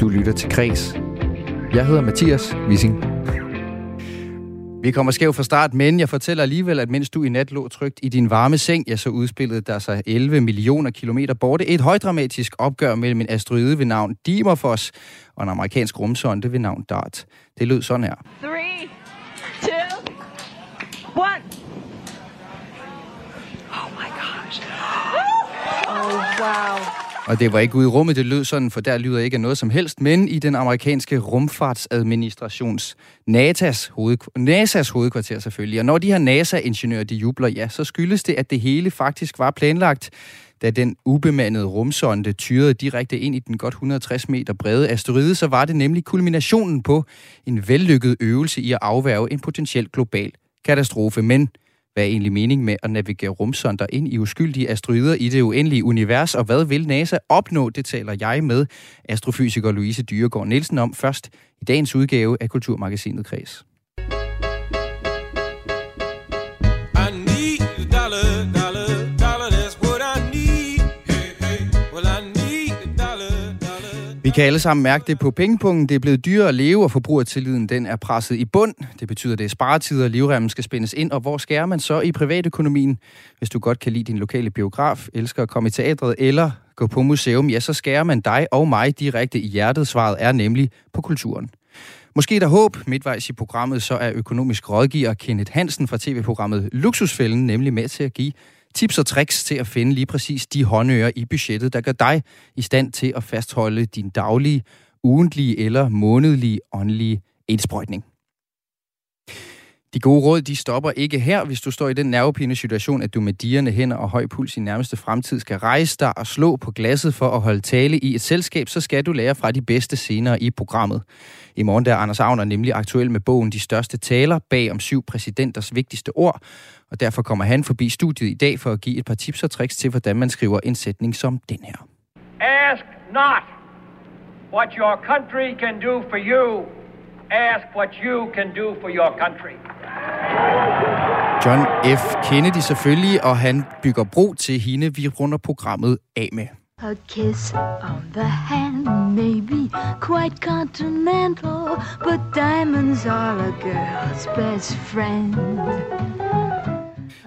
Du lytter til Kres. Jeg hedder Mathias Wissing. Vi kommer skævt fra start, men jeg fortæller alligevel, at mens du i nat lå trygt i din varme seng, ja, så udspillede der sig 11 millioner kilometer borte et højdramatisk opgør mellem en asteroide ved navn Dimorphos og en amerikansk rumsonde ved navn Dart. Det lød sådan her. 3, 2, 1. Oh my gosh. Oh wow. Og det var ikke ude i rummet, det lød sådan, for der lyder ikke noget som helst, men i den amerikanske rumfartsadministrations NASA's hovedkvarter selvfølgelig. Og når de her NASA-ingeniører, de jubler, ja, så skyldes det, at det hele faktisk var planlagt, da den ubemandede rumsonde tyrede direkte ind i den godt 160 meter brede asteroide, så var det nemlig kulminationen på en vellykket øvelse i at afværge en potentiel global katastrofe. Men hvad er egentlig mening med at navigere rumsonder ind i uskyldige asteroider i det uendelige univers, og hvad vil NASA opnå? Det taler jeg med astrofysiker Louise Dyregaard-Nielsen om først i dagens udgave af Kulturmagasinet Kreds. Vi kan alle sammen mærke det på pengepunkten. Det er blevet dyrere at leve, og forbrugertilliden den er presset i bund. Det betyder, at det er sparetider, livremmen skal spændes ind, og hvor skærer man så i privatøkonomien? Hvis du godt kan lide din lokale biograf, elsker at komme i teatret eller gå på museum, ja, så skærer man dig og mig direkte i hjertet. Svaret er nemlig på kulturen. Måske er der håb. Midtvejs i programmet så er økonomisk rådgiver Kenneth Hansen fra tv-programmet Luksusfælden nemlig med til at give tips og tricks til at finde lige præcis de håndører i budgettet, der gør dig i stand til at fastholde din daglige, ugentlige eller månedlige åndelige indsprøjtning. De gode råd, de stopper ikke her, hvis du står i den nervepirrende situation, at du med dirrende hænder og høj puls i nærmeste fremtid skal rejse dig og slå på glasset for at holde tale i et selskab, så skal du lære fra de bedste senere i programmet. I morgen der er Anders Agner nemlig aktuel med bogen De Største Taler, bag om 7 præsidenters vigtigste ord, og derfor kommer han forbi studiet i dag for at give et par tips og tricks til, hvordan man skriver en sætning som den her. Ask not what your country can do for you. Ask what you can do for your country. John F. Kennedy selvfølgelig, og han bygger bro til hende, vi runder programmet af med. A kiss on the hand may be quite continental, but diamonds are a girl's best friend.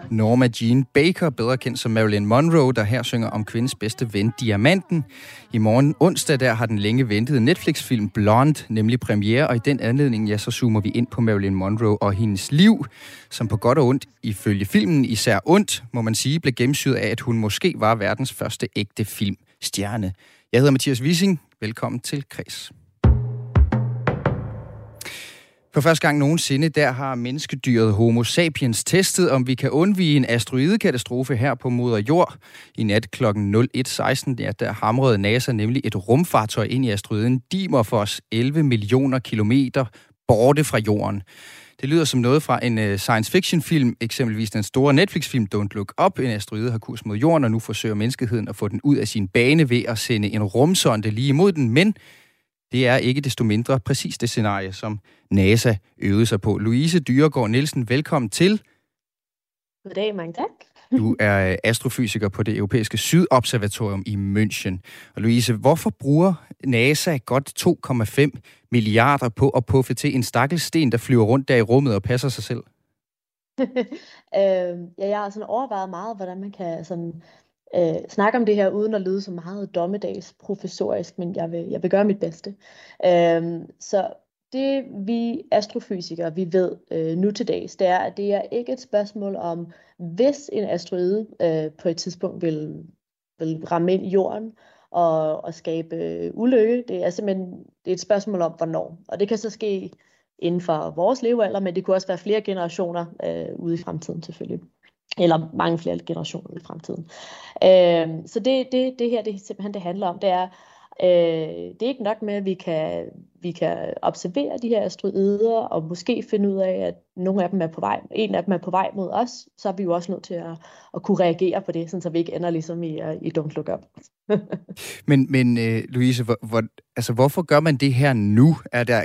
Norma Jean Baker, bedre kendt som Marilyn Monroe, der her synger om kvindens bedste ven, diamanten. I morgen onsdag, der har den længe ventede Netflix-film Blonde nemlig premiere, og i den anledning, ja, så zoomer vi ind på Marilyn Monroe og hendes liv, som på godt og ondt, ifølge filmen, især ondt, må man sige, blev gennemsyret af, at hun måske var verdens første ægte filmstjerne. Jeg hedder Mathias Wissing. Velkommen til Kreds. For første gang nogensinde, der har menneskedyret Homo sapiens testet, om vi kan undvige en asteroidekatastrofe her på moder jord. I nat kl. 01.16, der hamrede NASA nemlig et rumfartøj ind i asteroiden Dimorphos 11 millioner kilometer borte fra jorden. Det lyder som noget fra en science fiction film, eksempelvis den store Netflix-film Don't Look Up. En asteroide har kurs mod jorden, og nu forsøger menneskeheden at få den ud af sin bane ved at sende en rumsonde lige imod den, men det er ikke desto mindre præcis det scenarie, som NASA øvede sig på. Louise Dyregaard-Nielsen, velkommen til. Goddag, mange tak. Du er astrofysiker på det Europæiske Sydobservatorium i München. Og Louise, hvorfor bruger NASA godt 2,5 milliarder på at puffe til en stakkelsten, der flyver rundt der i rummet og passer sig selv? Jeg har sådan overvejet meget, hvordan man kan sådan snakke om det her, uden at lyde så meget dommedagsprofessorisk, men jeg vil gøre mit bedste. Så det vi astrofysikere, vi ved nu til dags, det er, at det er ikke et spørgsmål om, hvis en asteroide på et tidspunkt vil ramme ind i jorden og skabe ulykke. Det er simpelthen et spørgsmål om, hvornår. Og det kan så ske inden for vores levealder, men det kunne også være flere generationer ude i fremtiden selvfølgelig. Eller mange flere generationer i fremtiden. Så det her, det simpelthen det handler om, det er ikke nok med, at vi kan vi kan observere de her asteroider og måske finde ud af, at nogle af dem er på vej, en af dem er på vej mod os, så er vi jo også nødt til at kunne reagere på det, sådan så vi ikke ender ligesom i Don't Look Up. Men Louise, hvorfor gør man det her nu?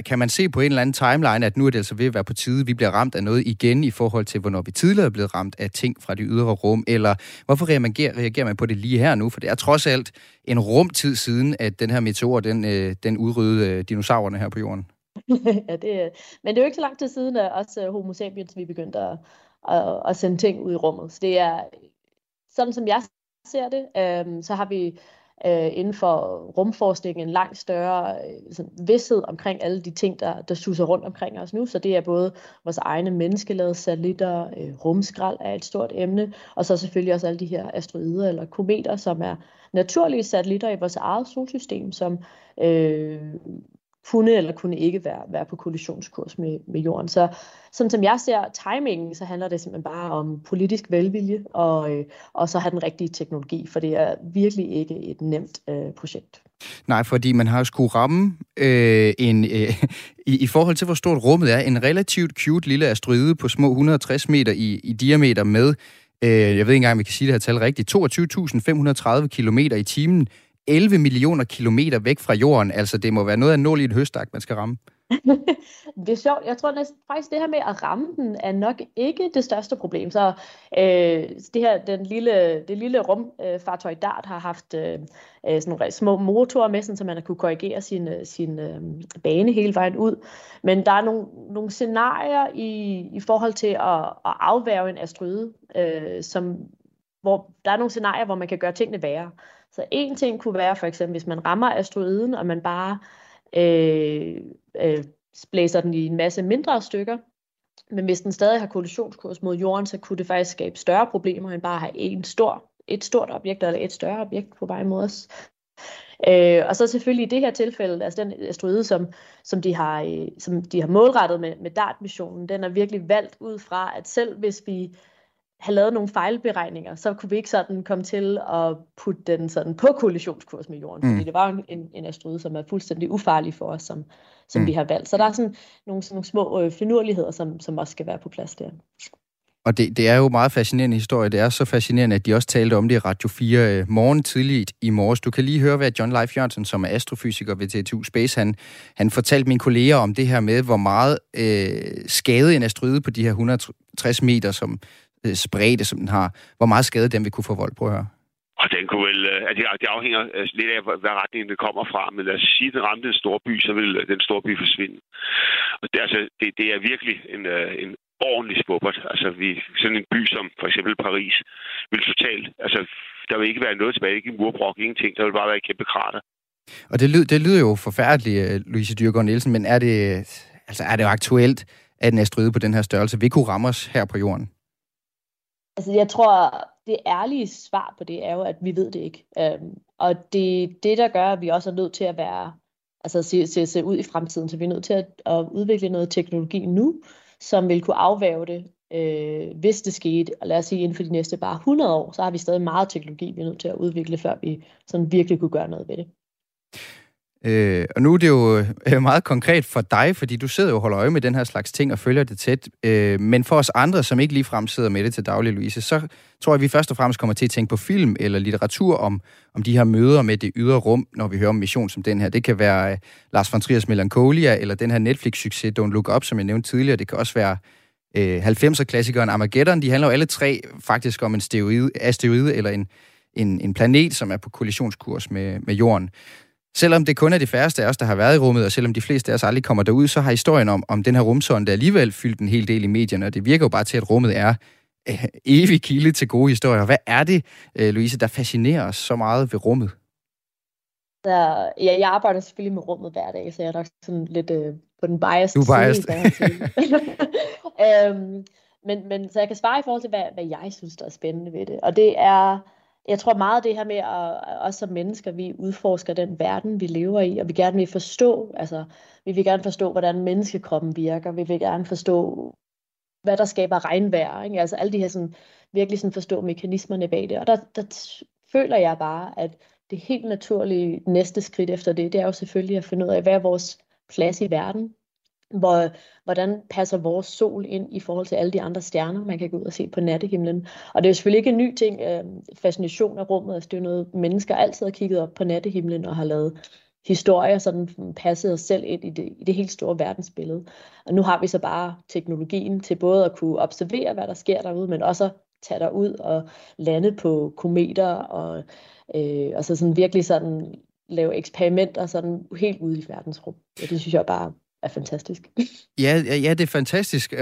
Kan man se på en eller anden timeline, at nu er det altså ved at være på tide, vi bliver ramt af noget igen i forhold til, hvornår vi tidligere er blevet ramt af ting fra det ydre rum, eller hvorfor reagerer man på det lige her nu? For det er trods alt en rumtid siden, at den her meteor, den udryddede dinosaurerne her på jorden. Ja, men det er jo ikke så lang tid siden, at også homo sapiens, vi begyndte at sende ting ud i rummet. Så det er, sådan som jeg ser det, så har vi inden for rumforskning en langt større vished omkring alle de ting, der suser rundt omkring os nu. Så det er både vores egne menneskelavede satellitter, rumskrald er et stort emne, og så selvfølgelig også alle de her asteroider eller kometer, som er naturlige satellitter i vores eget solsystem, som kunne eller kunne ikke være på kollisionskurs med jorden. Så sådan som jeg ser timingen, så handler det simpelthen bare om politisk velvilje og så have den rigtige teknologi, for det er virkelig ikke et nemt projekt. Nej, fordi man har jo skulle ramme i forhold til, hvor stort rummet er, en relativt cute lille asteroide på små 160 meter i diameter med, jeg ved ikke engang, om jeg kan sige det her tal rigtigt, 22.530 kilometer i timen, 11 millioner kilometer væk fra jorden, altså det må være noget af nål i et høstak, man skal ramme. Det er sjovt. Jeg tror næsten, faktisk, det her med at ramme den er nok ikke det største problem. Så det lille rumfartøj Dart har haft sådan nogle små motorer med, sådan, så man har kunne korrigere sin bane hele vejen ud. Men der er nogle scenarier i forhold til at afværge en asteroide, hvor der er nogle scenarier, hvor man kan gøre tingene værre. Så en ting kunne være for eksempel, hvis man rammer asteroiden, og man bare blæser den i en masse mindre stykker. Men hvis den stadig har kollisionskurs mod jorden, så kunne det faktisk skabe større problemer, end bare at have et stort objekt eller et større objekt på vej mod os. Og så selvfølgelig i det her tilfælde, altså den asteroide, som de har målrettet med DART-missionen, den er virkelig valgt ud fra, at selv hvis vi har lavet nogle fejlberegninger, så kunne vi ikke sådan komme til at putte den sådan på kollisionskurs med jorden, fordi det var jo en asteroide, som er fuldstændig ufarlig for os, som vi har valgt. Så der er sådan nogle små finurligheder, som også skal være på plads der. Og det er jo meget fascinerende historie. Det er så fascinerende, at de også talte om det i Radio 4 morgen tidligt i morges. Du kan lige høre, hvad John Leif Jørgensen, som er astrofysiker ved TTU Space, han fortalte mine kolleger om det her med, hvor meget skade en asteroide på de her 160 meter, som spredte, som den har. Hvor meget skade den vil kunne forvolde på her? Og den kunne vel, det afhænger lidt af, hvad retningen det kommer fra, men lad os sige, at den ramte en stor by, så vil den store by forsvinde. Og det er virkelig en ordentlig spubbert. Altså sådan en by som for eksempel Paris vil totalt, altså der vil ikke være noget tilbage, ikke en murbrok, ingenting, der vil bare være et kæmpe krater. Og det lyder jo forfærdeligt, Louise Dyregaard-Nielsen, men er det jo aktuelt, at en asteroide på den her størrelse vil kunne ramme os her på jorden? Altså, jeg tror, det ærlige svar på det er jo, at vi ved det ikke. Og det, der gør, at vi også er nødt til at se ud i fremtiden, så vi er nødt til at udvikle noget teknologi nu, som vil kunne afværge det, hvis det skete. Og lad os sige, inden for de næste bare 100 år, så har vi stadig meget teknologi, vi er nødt til at udvikle, før vi sådan virkelig kunne gøre noget ved det. Og nu er det jo meget konkret for dig, fordi du sidder jo og holder øje med den her slags ting og følger det tæt. Men for os andre, som ikke ligefrem sidder med det til daglig, Louise, så tror jeg, vi først og fremmest kommer til at tænke på film eller litteratur om de her møder med det ydre rum, når vi hører om mission som den her. Det kan være Lars von Triers Melancholia eller den her Netflix-succes Don't Look Up, som jeg nævnte tidligere. Det kan også være 90'er-klassikeren Armageddon. De handler jo alle tre faktisk om en asteroide eller en planet, som er på kollisionskurs med jorden. Selvom det kun er de færreste af os, der har været i rummet, og selvom de fleste af os aldrig kommer derud, så har historien om den her rumsonde alligevel fyldt en hel del i medierne, og det virker jo bare til, at rummet er evig kilde til gode historier. Hvad er det, Louise, der fascinerer os så meget ved rummet? Ja, jeg arbejder selvfølgelig med rummet hver dag, så jeg er nok sådan lidt på den biased side. Men så jeg kan svare i forhold til, hvad jeg synes, der er spændende ved det. Og det er... Jeg tror meget det her med, at os som mennesker, vi udforsker den verden, vi lever i, og vi gerne vil forstå, hvordan menneskekroppen virker, vi vil gerne forstå, hvad der skaber regnvejr, ikke? Altså alle de her sådan, virkelig sådan forstå mekanismerne bag det, og der føler jeg bare, at det helt naturlige næste skridt efter det er jo selvfølgelig at finde ud af, hvad er vores plads i verden. Hvordan passer vores sol ind i forhold til alle de andre stjerner, man kan gå ud og se på nattehimlen. Og det er jo selvfølgelig ikke en ny ting, fascination af rummet, altså det er noget, mennesker altid har kigget op på nattehimlen og har lavet historier, så den passede os selv ind i det helt store verdensbillede. Og nu har vi så bare teknologien til både at kunne observere, hvad der sker derude, men også at tage derud og lande på kometer og så sådan virkelig sådan lave eksperimenter sådan helt ude i verdensrum. Og det synes jeg bare er fantastisk. Ja, det er fantastisk,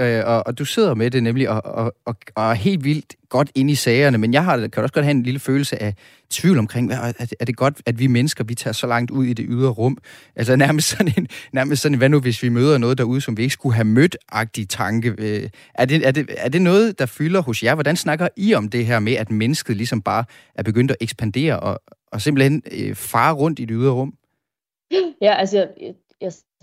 og du sidder med det nemlig og er helt vildt godt inde i sagerne, men jeg kan også godt have en lille følelse af tvivl omkring, er det godt, at vi mennesker, vi tager så langt ud i det ydre rum? Altså nærmest sådan, hvad nu, hvis vi møder noget derude, som vi ikke skulle have mødt-agtig tanke? Er det noget, der fylder hos jer? Hvordan snakker I om det her med, at mennesket ligesom bare er begyndt at ekspandere og simpelthen fare rundt i det ydre rum? Ja, altså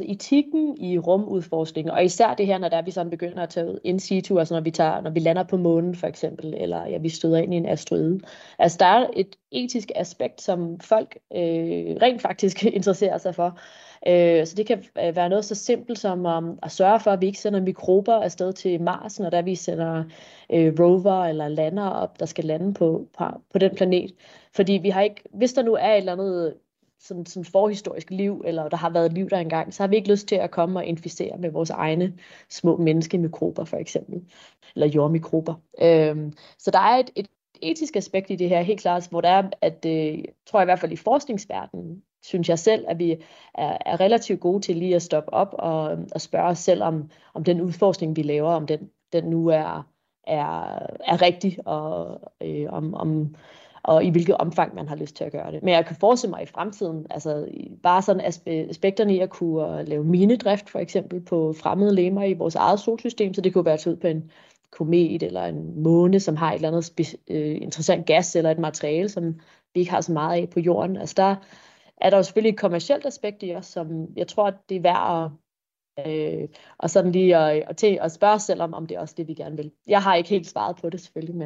etikken i rumudforskning, og især det her, når der vi sådan begynder at tage in situ, altså når vi lander på månen for eksempel, eller vi støder ind i en asteroide. Altså der er et etisk aspekt, som folk rent faktisk interesserer sig for. Så det kan være noget så simpelt som at sørge for, at vi ikke sender mikrober afsted til Mars, når der vi sender rover eller lander op, der skal lande på den planet. Fordi vi har ikke, hvis der nu er et eller andet sådan forhistorisk liv, eller der har været liv der engang, så har vi ikke lyst til at komme og inficere med vores egne små menneskemikrober for eksempel, eller jordmikrober. Så der er et etisk aspekt i det her, helt klart, hvor der er, at tror jeg i hvert fald i forskningsverdenen, synes jeg selv, at vi er relativt gode til lige at stoppe op og spørge os selv om den udforskning, vi laver, om den nu er rigtig, og i hvilket omfang man har lyst til at gøre det. Men jeg kan forestille mig i fremtiden, altså bare sådan aspekterne i at kunne lave minedrift for eksempel på fremmede legemer i vores eget solsystem, så det kunne være taget ud på en komet eller en måne, som har et eller andet interessant gas eller et materiale, som vi ikke har så meget af på jorden. Altså der er der jo selvfølgelig et kommercielt aspekt i os, som jeg tror, at det er værd og sådan lige at spørge os selv om det er også det, vi gerne vil. Jeg har ikke helt svaret på det selvfølgelig,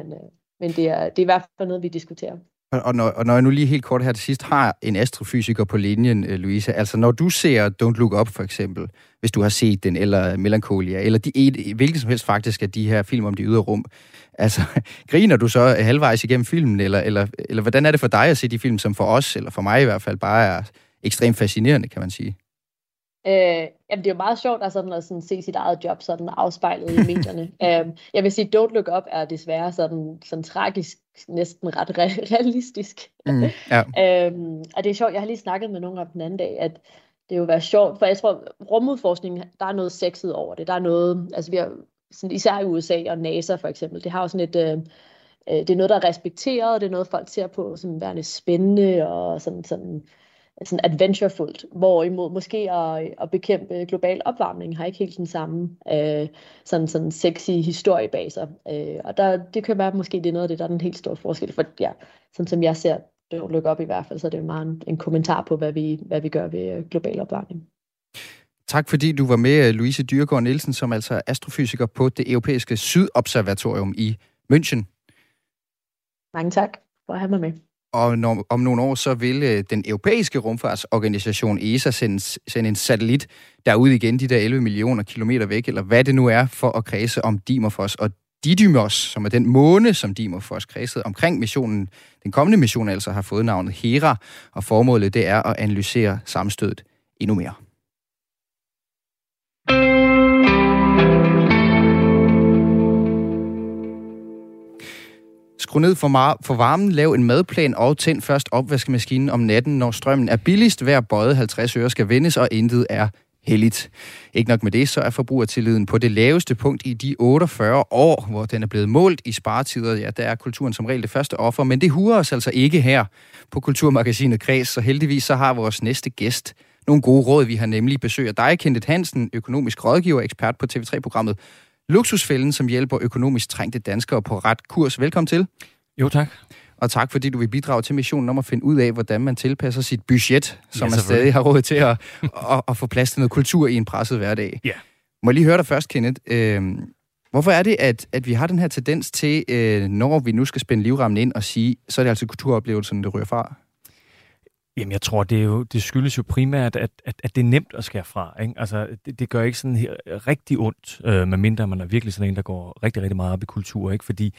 men det er i hvert fald noget, vi diskuterer. Og når jeg nu lige helt kort her til sidst har en astrofysiker på linjen, Louise, altså når du ser Don't Look Up for eksempel, hvis du har set den, eller Melancholia, eller hvilken som helst faktisk af de her film om det ydre rum, altså griner du så halvvejs igennem filmen, eller hvordan er det for dig at se de film, som for os, eller for mig i hvert fald, bare er ekstremt fascinerende, kan man sige? Jamen det er jo meget sjovt at se sit eget job sådan afspejlet i medierne. Jeg vil sige, Don't Look Up er desværre sådan tragisk, næsten ret realistisk. Ja. Og det er sjovt, jeg har lige snakket med nogen om den anden dag, at det jo være sjovt, for jeg tror, rumudforskning, der er noget sexet over det. Der er noget, altså vi har, sådan, især i USA og NASA for eksempel, det har jo sådan et... det er noget, der er respekteret, det er noget, folk ser på som værende spændende og sådan adventurefuldt, hvorimod måske at bekæmpe global opvarmning har ikke helt den samme sådan sexy historie bag sig. Og der, det kan være måske det er noget af det, der er den helt store forskel. For ja, sådan som jeg ser det jo lukke op i hvert fald, så er det jo meget en kommentar på, hvad vi gør ved global opvarmning. Tak fordi du var med, Louise Dyregaard-Nielsen, som altså er astrofysiker på det Europæiske Sydobservatorium i München. Mange tak for at have mig med. Og om nogle år, så vil den europæiske rumfartsorganisation ESA sende en satellit derud igen, de der 11 millioner kilometer væk, eller hvad det nu er, for at kredse om Dimorphos og Didymos, som er den måne, som Dimorphos kredsede omkring missionen. Den kommende mission altså har fået navnet Hera, og formålet det er at analysere sammenstødet endnu mere. Skru ned for varmen, lav en madplan og tænd først opvaskemaskinen om natten, når strømmen er billigst. Hver bøjet 50 øre skal vendes, og intet er helligt. Ikke nok med det, så er forbrugertilliden på det laveste punkt i de 48 år, hvor den er blevet målt i sparetider. Ja, der er kulturen som regel det første offer, men det huer os altså ikke her på Kulturmagasinet Kreds, så heldigvis så har vores næste gæst nogle gode råd. Vi har nemlig besøg af dig, Kenneth Hansen, økonomisk rådgiver og ekspert på TV3-programmet Luksusfælden, som hjælper økonomisk trængte danskere på ret kurs. Velkommen til. Jo, tak. Og tak, fordi du vil bidrage til missionen om at finde ud af, hvordan man tilpasser sit budget, så man stadig har råd til at få plads til noget kultur i en presset hverdag. Ja. Yeah. Må jeg lige høre dig først, Kenneth. Hvorfor er det, at vi har den her tendens til, når vi nu skal spænde livremmen ind og sige, så er det altså kulturoplevelsen, der rører fra? Jamen, jeg tror, det skyldes jo primært, at det er nemt at skære fra, ikke? Altså, det gør ikke sådan her rigtig ondt, medmindre man er virkelig sådan en, der går rigtig, rigtig meget op i kultur, ikke? Fordi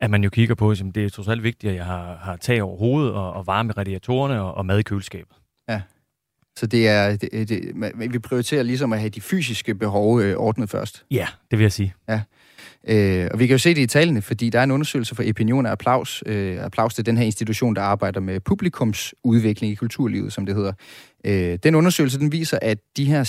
at man jo kigger på, at det er trods alt vigtigt, at jeg har tag over hovedet og varme i radiatorerne og mad i køleskabet. Ja, så det er, vi prioriterer ligesom at have de fysiske behov ordnet først. Ja, det vil jeg sige. Ja. Og vi kan jo se det i tallene, fordi der er en undersøgelse for opinion og applaus. Applaus til den her institution, der arbejder med publikumsudvikling i kulturlivet, som det hedder. Den undersøgelse, den viser, at de her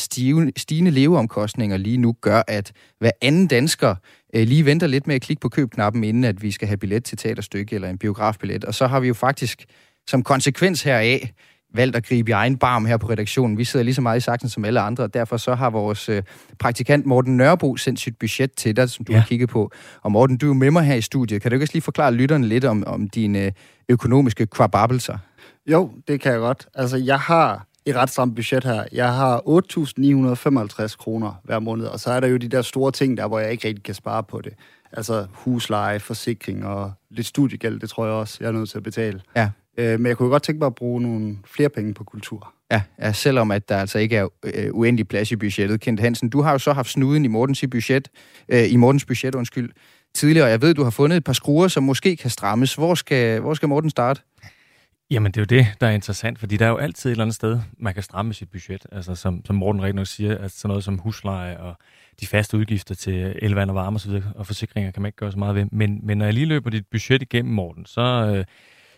stigende leveomkostninger lige nu gør, at hver anden dansker lige venter lidt med at klikke på købknappen, inden at vi skal have billet til teaterstykke eller en biografbillet. Og så har vi jo faktisk som konsekvens heraf valgt at gribe i egen barm her på redaktionen. Vi sidder lige så meget i saksen som alle andre, og derfor så har vores praktikant Morten Nørbo sendt sit budget til dig, som du har kigget på. Og Morten, du er jo med mig her i studiet. Kan du ikke også lige forklare lytterne lidt om dine økonomiske kvababelser? Jo, det kan jeg godt. Altså, jeg har et ret stramt budget her. Jeg har 8.955 kroner hver måned, og så er der jo de der store ting der, hvor jeg ikke rigtig kan spare på det. Altså husleje, forsikring og lidt studiegæld, det tror jeg også, jeg er nødt til at betale. Ja. Men jeg kunne godt tænke mig at bruge nogle flere penge på kultur. Ja, selvom at der altså ikke er uendelig plads i budgettet. Kenneth Hansen, du har jo så haft snuden i Mortens budget, tidligere. Jeg ved, du har fundet et par skruer, som måske kan strammes. Hvor skal Morten starte? Jamen, det er jo det, der er interessant, fordi der er jo altid et eller andet sted, man kan stramme sit budget. Altså, som Morten rigtig nok siger, at sådan noget som husleje og de faste udgifter til elvand og varme og forsikringer kan man ikke gøre så meget ved. Men når jeg lige løber dit budget igennem, Morten,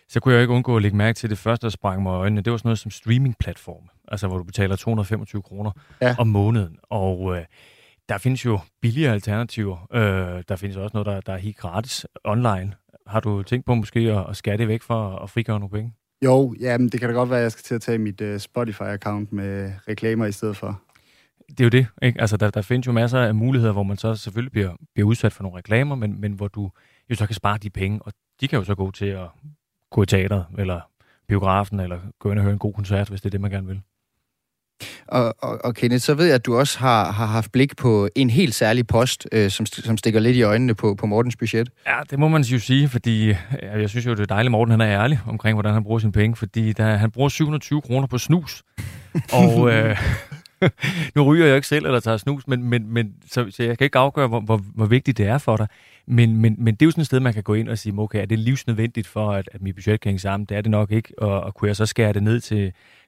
så kunne jeg ikke undgå at lægge mærke til det første, der sprang mig i øjnene. Det var sådan noget som streamingplatform, altså hvor du betaler 225 kroner om måneden. Og der findes jo billige alternativer. Der findes også noget, der er helt gratis online. Har du tænkt på måske at skære det væk for at frigøre nogle penge? Jo, jamen, det kan da godt være, at jeg skal til at tage mit Spotify-account med reklamer i stedet for. Det er jo det, ikke? Altså, der findes jo masser af muligheder, hvor man så selvfølgelig bliver udsat for nogle reklamer, men hvor du jo så kan spare de penge, og de kan jo så gå til at gå i teateret, eller biografen, eller gå ind og høre en god koncert, hvis det er det, man gerne vil. Og Kenneth, så ved jeg, at du også har haft blik på en helt særlig post, som stikker lidt i øjnene på Mortens budget. Ja, det må man jo sige, fordi jeg synes jo, det er dejligt, Morten han er ærlig omkring, hvordan han bruger sine penge, fordi han bruger 720 kroner på snus, og nu ryger jeg ikke selv, eller tager snus, men så jeg kan ikke afgøre, hvor vigtigt det er for dig. Men det er jo sådan et sted, man kan gå ind og sige, okay, er det livsnødvendigt for, at mit budget kan hænge sammen? Det er det nok ikke, og kunne jeg så skære det ned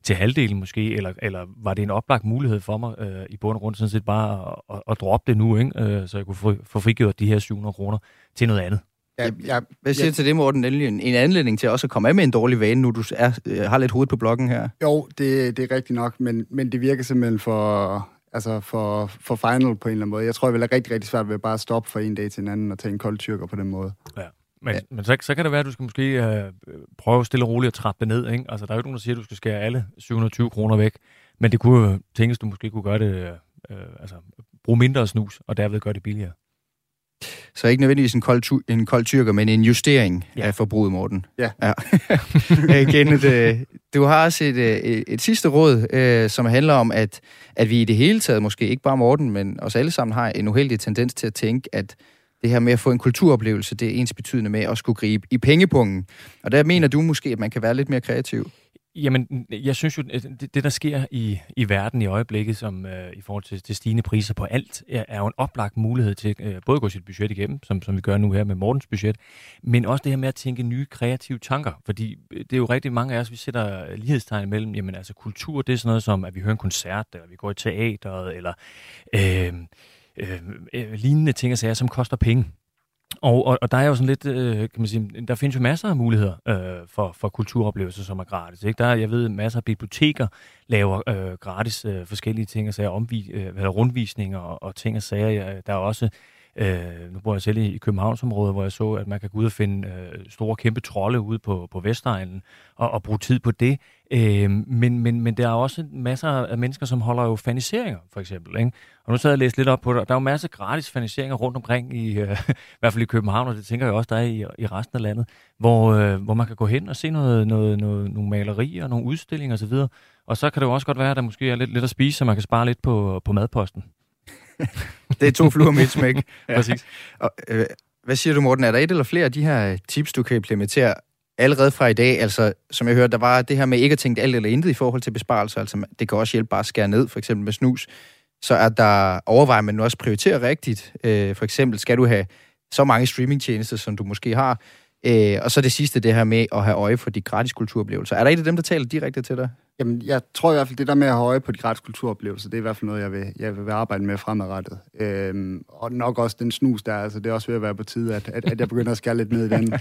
til halvdelen måske, eller var det en oplagt mulighed for mig i bund og grund sådan set bare at droppe det nu, ikke? Så jeg kunne få frigjort de her 700 kroner til noget andet. Hvad siger du til det, Morten? En anledning til også at komme af med en dårlig vane, nu du har lidt hovedet på blokken her. Jo, det er rigtigt nok, men det virker simpelthen for final på en eller anden måde. Jeg tror, det vil være rigtig, rigtig svært ved at bare stoppe fra en dag til en anden og tage en kold tyrker på den måde. Ja, men så kan det være, at du skal måske prøve stille og roligt at trappe det ned, ikke? Altså, der er jo ikke nogen, der siger, at du skal skære alle 720 kroner væk, men det kunne jo tænkes, du måske kunne gøre det, bruge mindre snus, og derved gøre det billigere. Så ikke nødvendigvis en kold tyrker, men en justering af forbruget, Morten. Ja. Kenneth, du har også et sidste råd, som handler om, at vi i det hele taget, måske ikke bare Morten, men os alle sammen, har en uheldig tendens til at tænke, at det her med at få en kulturoplevelse, det er ens betydende med at skulle gribe i pengepungen. Og der mener du måske, at man kan være lidt mere kreativ. Jamen, jeg synes jo, det der sker i verden i øjeblikket, som i forhold til stigende priser på alt, er jo en oplagt mulighed til både at gå sit budget igennem, som vi gør nu her med Mortens budget, men også det her med at tænke nye kreative tanker, fordi det er jo rigtig mange af os, vi sætter lighedstegn mellem, jamen altså kultur, det er sådan noget som, at vi hører en koncert, eller vi går i teateret, eller lignende ting og sager, som koster penge. Og der er jo sådan lidt, kan man sige, der findes jo masser af muligheder for kulturoplevelser, som er gratis, ikke? Jeg ved, masser af biblioteker laver gratis forskellige ting og sager, rundvisninger og ting og sager. Der er også, nu bor jeg selv i Københavnsområdet, hvor jeg så, at man kan gå ud og finde store, kæmpe trolde ude på Vestegnen og bruge tid på det. Men der er også masser af mennesker, som holder jo faniseringer, for eksempel, ikke? Og nu sad jeg og læste lidt op på det, og der er jo masser af gratis faniseringer rundt omkring, i hvert fald i København, og det tænker jeg også, der er i resten af landet, hvor man kan gå hen og se nogle malerier, nogle udstillinger osv., og så kan det jo også godt være, at der måske er lidt at spise, så man kan spare lidt på madposten. Det er to fluer med et smæk. Præcis. Hvad siger du, Morten? Er der et eller flere af de her tips, du kan implementere allerede fra i dag, altså som jeg hørte, der var det her med ikke at tænke alt eller intet i forhold til besparelser, altså det kan også hjælpe bare at skære ned, for eksempel med snus, så er der overvejer man også prioriterer rigtigt. For eksempel skal du have så mange streamingtjenester, som du måske har, og så det sidste, det her med at have øje for de gratis kulturoplevelser. Er der et af dem, der taler direkte til dig? Jamen, jeg tror i hvert fald, det der med at have øje på de gratis kulturoplevelser, det er i hvert fald noget, jeg vil arbejde med fremadrettet. Og nok også den snus der, altså det er også ved at være på tide, at jeg begynder at skære lidt ned i den.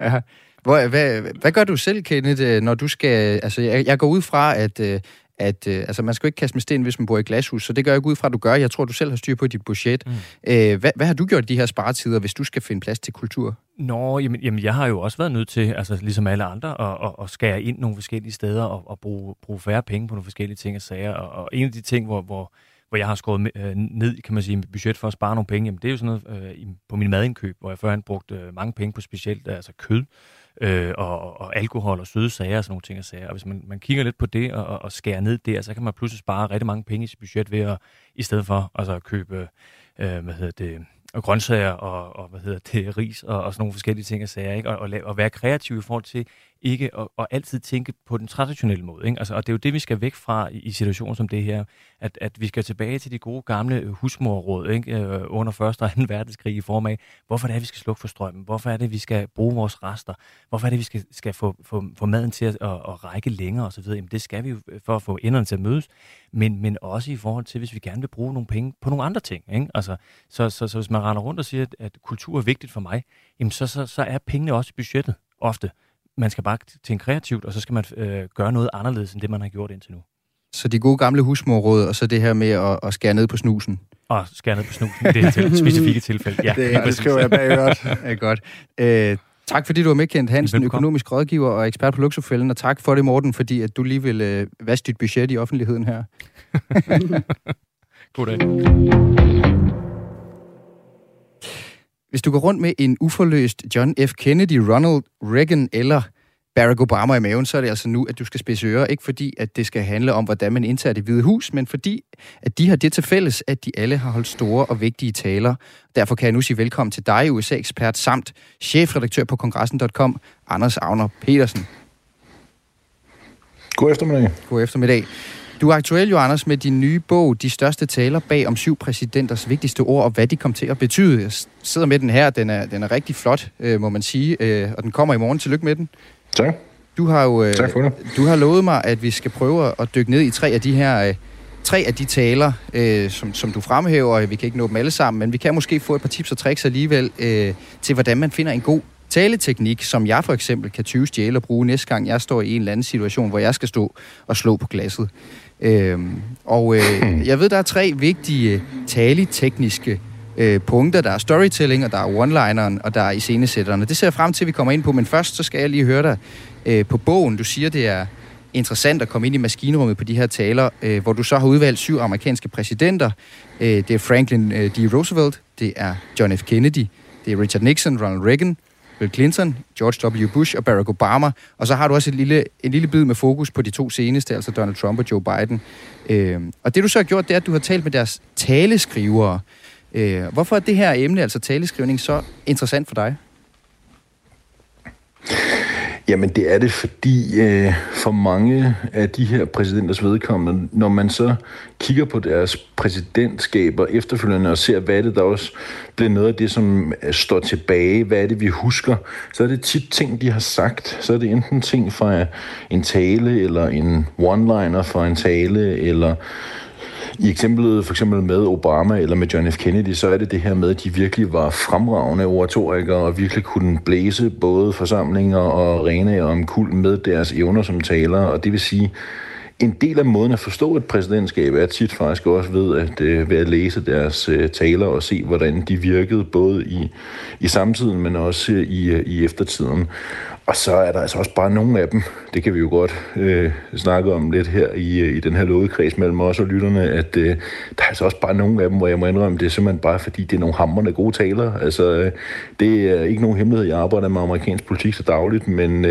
Ja. Hvad gør du selv, Kenneth, når du skal... Altså, jeg går ud fra, at man skal jo ikke kaste med sten, hvis man bor i glashus, så det gør jeg ikke ud fra, at du gør. Jeg tror, du selv har styr på dit budget. Mm. Hvad har du gjort i de her sparetider, hvis du skal finde plads til kultur? Nå, jamen jeg har jo også været nødt til, altså ligesom alle andre, at skære ind nogle forskellige steder og bruge færre penge på nogle forskellige ting og sager. Og en af de ting, hvor jeg har skåret ned, kan man sige, mit budget for at spare nogle penge, jamen det er jo sådan noget på min madindkøb, hvor jeg førhen brugte mange penge på specielt altså kød. Og alkohol og søde sager og sådan nogle ting og sager. Og hvis man kigger lidt på det og skærer ned der, så kan man pludselig spare rigtig mange penge i sit budget ved at, i stedet for altså at købe grøntsager og ris og sådan nogle forskellige ting og sager, ikke? Og være kreativ i forhold til ikke at altid tænke på den traditionelle måde, ikke? Altså, og det er jo det, vi skal væk fra i situationer som det her, at vi skal tilbage til de gode gamle husmorråd, ikke? Under 1. og 2. verdenskrig i form af, hvorfor det er, vi skal slukke for strømmen, hvorfor er det, vi skal bruge vores rester, hvorfor er det, vi skal få maden til at række længere osv. Jamen det skal vi jo for at få enderne til at mødes, men også i forhold til, hvis vi gerne vil bruge nogle penge på nogle andre ting, ikke? Altså, så hvis man render rundt og siger, at kultur er vigtigt for mig, jamen så er pengene også i budgettet ofte. Man skal bare tænke kreativt, og så skal man gøre noget anderledes, end det, man har gjort indtil nu. Så de gode gamle husmorråd, og så det her med at skære ned på snusen. Og skære ned på snusen, det er til specifikke tilfælde. Ja, det skriver jeg bag øret. Ja, godt. Tak fordi du var med, Kenneth Hansen, økonomisk rådgiver og ekspert på Luksusfælden, og tak for det, Morten, fordi at du lige vil vaske dit budget i offentligheden her. God dag. Hvis du går rundt med en uforløst John F. Kennedy, Ronald Reagan eller Barack Obama i maven, så er det altså nu, at du skal spidse ører. Ikke fordi, at det skal handle om, hvordan man indtager Det Hvide Hus, men fordi, at de har det til fælles, at de alle har holdt store og vigtige taler. Derfor kan jeg nu sige velkommen til dig, USA-ekspert samt chefredaktør på kongressen.com, Anders Agner Petersen. God eftermiddag. God eftermiddag. Du er aktuel, jo, Anders, med din nye bog, De største taler bag om 7 præsidenters vigtigste ord, og hvad de kom til at betyde. Jeg sidder med den her, den er rigtig flot, må man sige, og den kommer i morgen. Tillykke med den. Tak. Du har jo tak for det. Du har lovet mig, at vi skal prøve at dykke ned i tre af de taler, som du fremhæver. Vi kan ikke nå dem alle sammen, men vi kan måske få et par tips og tricks alligevel til, hvordan man finder en god taleteknik, som jeg for eksempel kan tyvstjæle og bruge næste gang, jeg står i en eller anden situation, hvor jeg skal stå og slå på glasset. Jeg ved, der er 3 vigtige taletekniske punkter. Der er storytelling, og der er one-lineren, og der er iscenesætterne. Det ser jeg frem til, vi kommer ind på, men først så skal jeg lige høre dig på bogen. Du siger, det er interessant at komme ind i maskinrummet på de her taler, hvor du så har udvalgt 7 amerikanske præsidenter. Det er Franklin D. Roosevelt, det er John F. Kennedy, det er Richard Nixon, Ronald Reagan, Bill Clinton, George W. Bush og Barack Obama. Og så har du også en lille bid med fokus på de 2 seneste, altså Donald Trump og Joe Biden. Og det du så har gjort, det er, at du har talt med deres taleskrivere. Hvorfor er det her emne, altså taleskrivning, så interessant for dig? Jamen det er det, fordi for mange af de her præsidenters vedkommende, når man så kigger på deres præsidentskaber efterfølgende og ser, hvad det der også bliver noget af det, som står tilbage, hvad er det, vi husker, så er det tit ting, de har sagt. Så er det enten ting fra en tale, eller en one-liner fra en tale, eller... I eksemplet for eksempel med Obama eller med John F. Kennedy, så er det det her med, at de virkelig var fremragende oratorikere og virkelig kunne blæse både forsamlinger og arenaer omkuld med deres evner som talere. Og det vil sige, en del af måden at forstå et præsidentskab er tit faktisk også ved at læse deres taler og se, hvordan de virkede både i samtiden, men også i eftertiden. Og så er der altså også bare nogle af dem, det kan vi jo godt snakke om lidt her i den her lovede kreds mellem os og lytterne, at der er altså også bare nogle af dem, hvor jeg må indrømme, det er simpelthen bare fordi, det er nogle hamrende gode talere. Altså, det er ikke nogen hemmelighed, jeg arbejder med amerikansk politik så dagligt, men,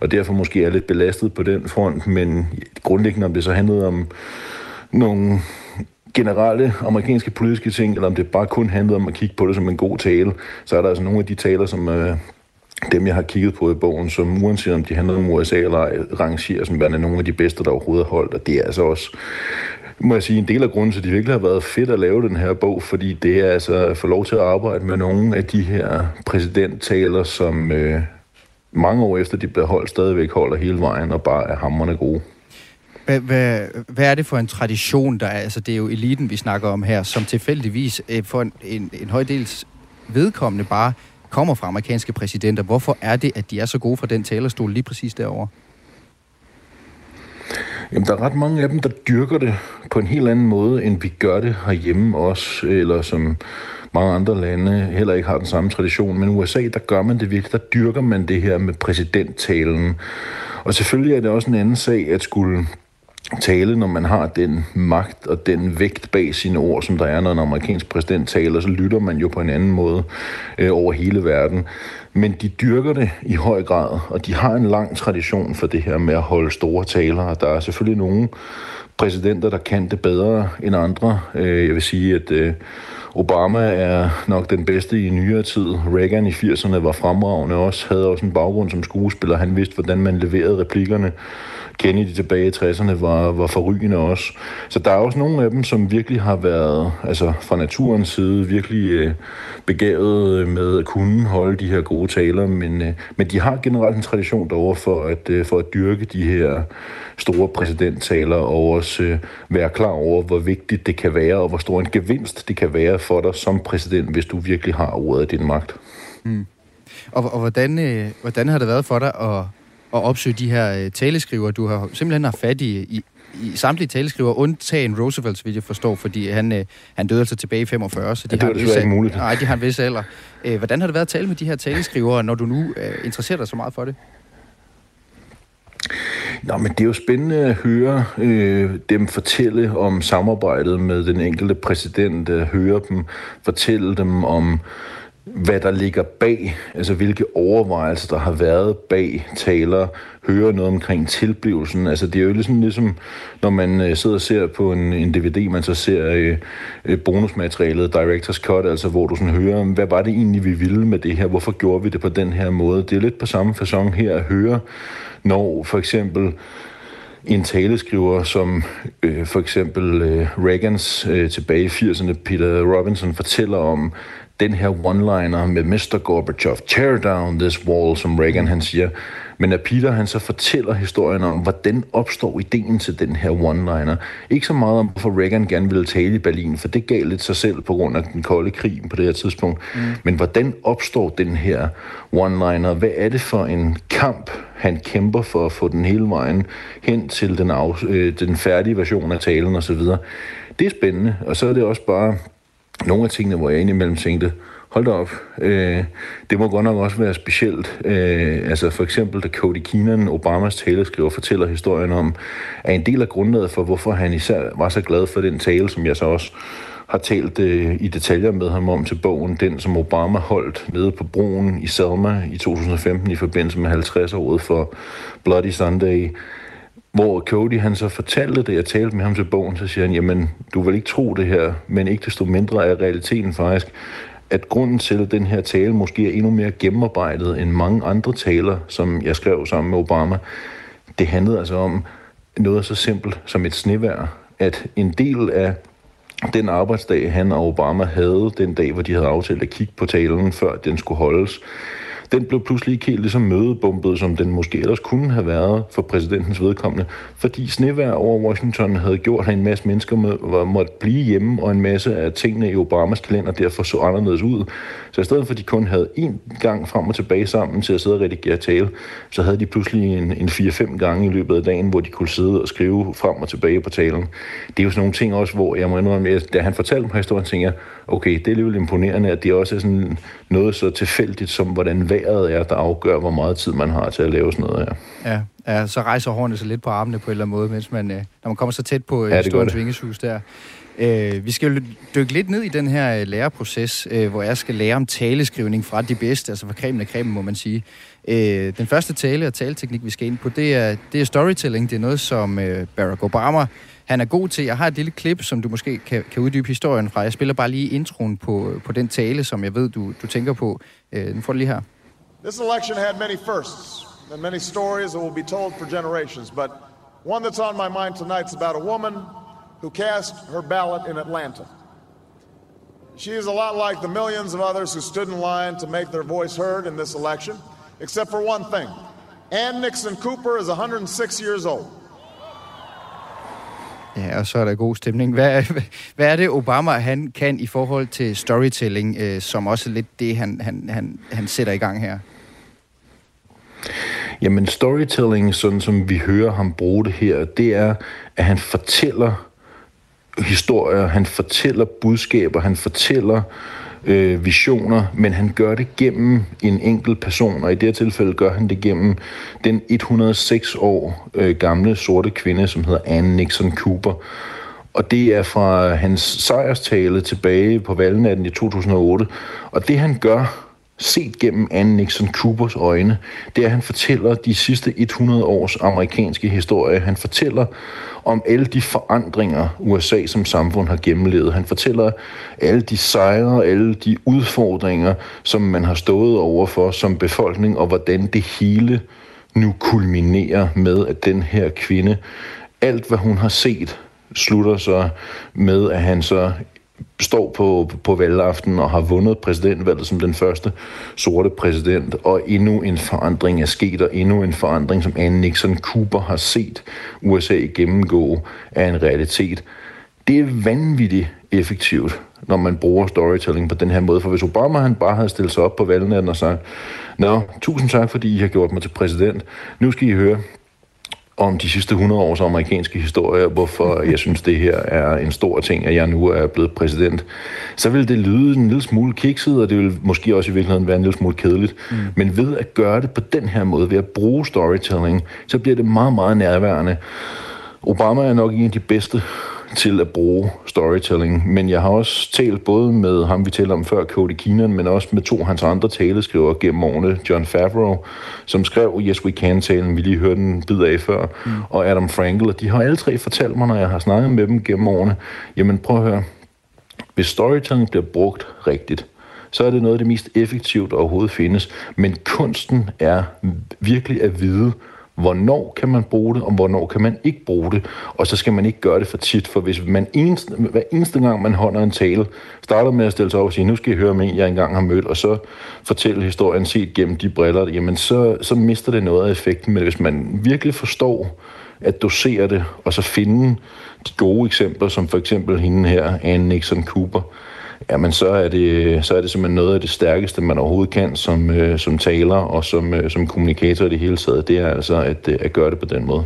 og derfor måske er lidt belastet på den front, men grundlæggende om det så handlede om nogle... generelle amerikanske politiske ting, eller om det bare kun handlede om at kigge på det som en god tale, så er der altså nogle af de taler, som dem, jeg har kigget på i bogen, som uanset om de handler om USA eller rangerer som værende nogle af de bedste, der overhovedet har holdt, og det er altså også, må jeg sige, en del af grunden til, at det virkelig har været fedt at lave den her bog, fordi det er altså at få lov til at arbejde med nogle af de her præsidenttaler, som mange år efter de bliver holdt, stadigvæk holder hele vejen og bare er hamrende gode. Hvad er det for en tradition, der er? Altså, det er jo eliten, vi snakker om her, som tilfældigvis for en høj dels vedkommende bare kommer fra amerikanske præsidenter. Hvorfor er det, at de er så gode fra den talerstol lige præcis derover? Jamen, der er ret mange af dem, der dyrker det på en helt anden måde, end vi gør det herhjemme også, eller som mange andre lande heller ikke har den samme tradition. Men i USA, der gør man det virkelig, der dyrker man det her med præsidenttalen. Og selvfølgelig er det også en anden sag at skulle tale, når man har den magt og den vægt bag sine ord, som der er, når en amerikansk præsident taler, så lytter man jo på en anden måde over hele verden. Men de dyrker det i høj grad, og de har en lang tradition for det her med at holde store taler, og der er selvfølgelig nogle præsidenter, der kan det bedre end andre. Jeg vil sige, at Obama er nok den bedste i nyere tid. Reagan i 80'erne var fremragende også, havde også en baggrund som skuespiller. Han vidste, hvordan man leverede replikkerne. Kennedy tilbage i 60'erne var forrygende også. Så der er også nogle af dem, som virkelig har været, altså fra naturens side, virkelig begavet med at kunne holde de her gode taler, men de har generelt en tradition derovre for at dyrke de her store præsidenttaler og også være klar over, hvor vigtigt det kan være, og hvor stor en gevinst det kan være for dig som præsident, hvis du virkelig har ordet af din magt. Mm. Og hvordan har det været for dig at opsøge de her taleskriver? Du har simpelthen haft fat i samtlige taleskriver, undtagen Roosevelt, vil jeg forstå, fordi han døde altså tilbage i 45, så de har en vis alder. Hvordan har det været at tale med de her taleskrivere, når du nu interesserer dig så meget for det? Nå, men det er jo spændende at høre dem fortælle om samarbejdet med den enkelte præsident, høre dem fortælle dem om, hvad der ligger bag, altså hvilke overvejelser, der har været bag taler, høre noget omkring tilblivelsen. Altså det er jo ligesom når man sidder og ser på en DVD, man så ser bonusmaterialet, Director's Cut, altså hvor du sådan hører, hvad var det egentlig, vi ville med det her? Hvorfor gjorde vi det på den her måde? Det er lidt på samme facon her at høre, når for eksempel en taleskriver som for eksempel Reagans tilbage i 80'erne, Peter Robinson, fortæller om den her one-liner med Mr. Gorbachev, tear down this wall, som Reagan han siger. Men at Peter han så fortæller historien om, hvordan opstår ideen til den her one-liner. Ikke så meget om, hvorfor Reagan gerne ville tale i Berlin, for det gav lidt sig selv på grund af den kolde krig på det her tidspunkt. Mm. Men hvordan opstår den her one-liner? Hvad er det for en kamp, han kæmper for at få den hele vejen hen til den færdige version af talen osv.? Det er spændende, og så er det også bare nogle af tingene, hvor jeg indimellem tænkte, hold da op, det må godt nok også være specielt. Altså for eksempel, da Cody Keenan, Obamas taleskriver, fortæller historien om, er en del af grundlaget for, hvorfor han især var så glad for den tale, som jeg så også har talt i detaljer med ham om til bogen, den som Obama holdt nede på broen i Selma i 2015 i forbindelse med 50-året for Bloody Sunday, hvor Cody han så fortalte det, jeg talte med ham til bogen, så siger han, jamen, du vil ikke tro det her, men ikke desto mindre er realiteten faktisk, at grunden til, at den her tale måske er endnu mere gennemarbejdet end mange andre taler, som jeg skrev sammen med Obama, det handlede altså om noget så simpelt som et snevejr, at en del af den arbejdsdag, han og Obama havde, den dag, hvor de havde aftalt at kigge på talen, før den skulle holdes, den blev pludselig ikke helt ligesom mødebumpet, som den måske ellers kunne have været for præsidentens vedkommende, fordi snevejr over Washington havde gjort, at en masse mennesker måtte blive hjemme, og en masse af tingene i Obamas kalender derfor så anderledes ud. Så i stedet for, at de kun havde én gang frem og tilbage sammen til at sidde og redigere tale, så havde de pludselig en 4-5 gange i løbet af dagen, hvor de kunne sidde og skrive frem og tilbage på talen. Det er jo sådan nogle ting også, hvor jeg må indrømme, da han fortalte mig historien, tænker jeg, okay, det er alligevel imponerende, at det også er sådan noget så tilfældigt som, hvordan er, der afgør, hvor meget tid man har til at lave sådan noget her. Ja, ja, så rejser hårene sig lidt på armene på en eller anden måde, mens man, når man kommer så tæt på historiens vingeshus der. Vi skal jo dykke lidt ned i den her læreproces, hvor jeg skal lære om taleskrivning fra de bedste, altså fra cremen af cremen, må man sige. Den første tale og taleteknik, vi skal ind på, det er storytelling. Det er noget, som Barack Obama han er god til. Jeg har et lille klip, som du måske kan uddybe historien fra. Jeg spiller bare lige introen på den tale, som jeg ved, du tænker på. Den får du lige her. This election had many firsts and many stories that will be told for generations, but one that's on my mind tonight's about a woman who cast her ballot in Atlanta. She is a lot like the millions of others who stood in line to make their voice heard in this election, except for one thing. Anne Nixon Cooper is 106 years old. Ja, og så er der god stemning. Hvad er det, Obama han kan i forhold til storytelling, som også er lidt det, han sætter i gang her? Jamen, storytelling, sådan som vi hører ham bruge det her, det er, at han fortæller historier, han fortæller budskaber, han fortæller visioner, men han gør det gennem en enkelt person, og i det her tilfælde gør han det gennem den 106 år gamle sorte kvinde, som hedder Anne Nixon Cooper. Og det er fra hans sejrstale tilbage på valgnatten i 2008, og det han gør, set gennem Anne Nixon Coopers øjne, det er, at han fortæller de sidste 100 års amerikanske historie. Han fortæller om alle de forandringer, USA som samfund har gennemlevet. Han fortæller alle de sejre, alle de udfordringer, som man har stået overfor som befolkning, og hvordan det hele nu kulminerer med, at den her kvinde, alt hvad hun har set, slutter så med, at han så står på valgaften og har vundet præsidentvalget som den første sorte præsident, og endnu en forandring er sket, og endnu en forandring, som Anne Nixon Cooper har set USA gennemgå, er en realitet. Det er vanvittigt effektivt, når man bruger storytelling på den her måde, for hvis Obama han bare havde stillet sig op på valgnatten og sagt, nå, tusind tak, fordi I har gjort mig til præsident, nu skal I høre om de sidste 100 års amerikanske historie, hvorfor jeg synes, det her er en stor ting, at jeg nu er blevet præsident, så vil det lyde en lille smule kikset, og det vil måske også i virkeligheden være en lille smule kedeligt. Mm. Men ved at gøre det på den her måde, ved at bruge storytelling, så bliver det meget, meget nærværende. Obama er nok en af de bedste til at bruge storytelling, men jeg har også talt både med ham, vi talte om før, Cody Keenan, men også med to af hans andre taleskrivere gennem årene, John Favreau, som skrev Yes We Can-talen, vi lige hørte en bid af før, og Adam Frankel, og de har alle tre fortalt mig, når jeg har snakket med dem gennem årene, jamen prøv at høre, hvis storytelling bliver brugt rigtigt, så er det noget af det mest effektivt overhovedet findes, men kunsten er virkelig at vide, hvornår kan man bruge det, og hvornår kan man ikke bruge det, og så skal man ikke gøre det for tit, for hvis man hver eneste gang, man holder en tale, starter med at stille sig op og sige, nu skal I høre om en, jeg engang har mødt, og så fortælle historien set gennem de briller, jamen så mister det noget af effekten, men hvis man virkelig forstår at dosere det, og så finde de gode eksempler, som for eksempel hende her, Anne Nixon Cooper, jamen så er det simpelthen noget af det stærkeste, man overhovedet kan som taler og som kommunikator i det hele taget. Det er altså at gøre det på den måde.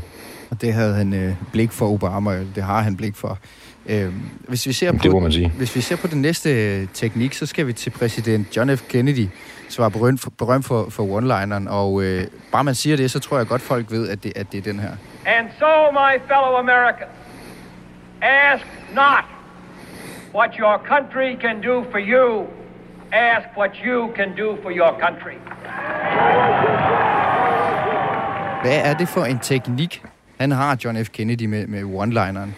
Og det havde han blik for, Obama. Det har han blik for. Hvis vi ser på den næste teknik, så skal vi til præsident John F. Kennedy, som var berømt for one-lineren. Og bare man siger det, så tror jeg godt, folk ved, at det er den her. And so, my fellow Americans, ask not what your country can do for you, ask what you can do for your country. Hvad er det for en teknik, han har, John F. Kennedy, med one-lineren?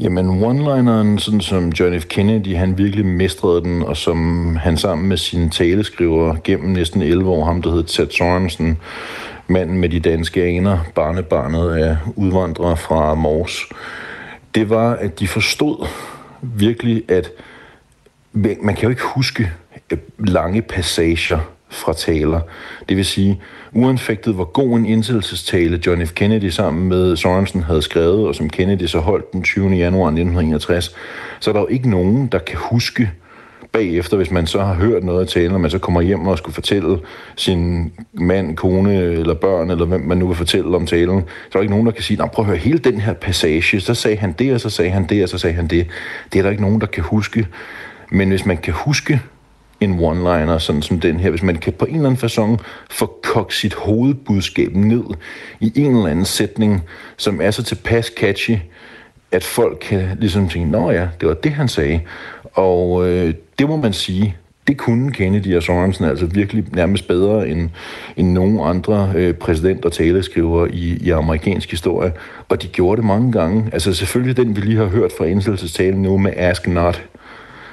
Jamen, one-lineren, sådan som John F. Kennedy, han virkelig mestrede den, og som han sammen med sine taleskrivere gennem næsten 11 år, ham der hed Ted Sorensen, manden med de danske aner, barnebarnet af udvandrere fra Mors, det var, at de forstod virkelig, at man kan jo ikke huske lange passager fra taler. Det vil sige, uanfægtet hvor god en indsættelsestale John F. Kennedy sammen med Sorensen havde skrevet, og som Kennedy så holdt den 20. januar 1961, så er der jo ikke nogen, der kan huske bagefter, hvis man så har hørt noget af talen, og man så kommer hjem og skulle fortælle sin mand, kone eller børn, eller hvem man nu vil fortælle om talen, så er der ikke nogen, der kan sige, nej, prøv at høre hele den her passage, så sagde han det, og så sagde han det, og så sagde han det. Det er der ikke nogen, der kan huske. Men hvis man kan huske en one-liner, sådan som den her, hvis man kan på en eller anden facon få kogt sit hovedbudskab ned i en eller anden sætning, som er så tilpas catchy, at folk kan ligesom tænke, nå ja, det var det, han sagde. Og det må man sige, det kunne Kennedy og Sorensen altså virkelig nærmest bedre end nogen andre præsident- og taleskrivere i amerikansk historie. Og de gjorde det mange gange. Altså selvfølgelig den, vi lige har hørt fra indsættelsestalen nu med Ask Not,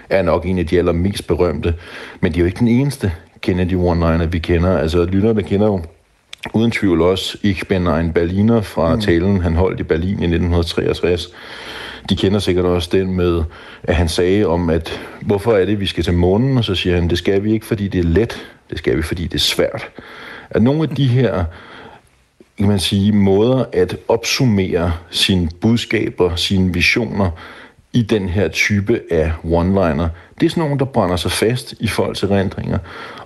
er nok en af de allermest berømte. Men det er jo ikke den eneste. Kennedy one-liner, vi kender. Altså, lytterne kender jo uden tvivl også Ich bin ein Berliner fra talen, han holdt i Berlin i 1963. De kender sikkert også den med, at han sagde om, at hvorfor er det, vi skal til månen? Og så siger han, det skal vi ikke, fordi det er let. Det skal vi, fordi det er svært. At nogle af de her, kan man sige, måder at opsummere sine budskaber, sine visioner i den her type af one-liner, det er sådan nogle, der brænder sig fast i folks erindringer.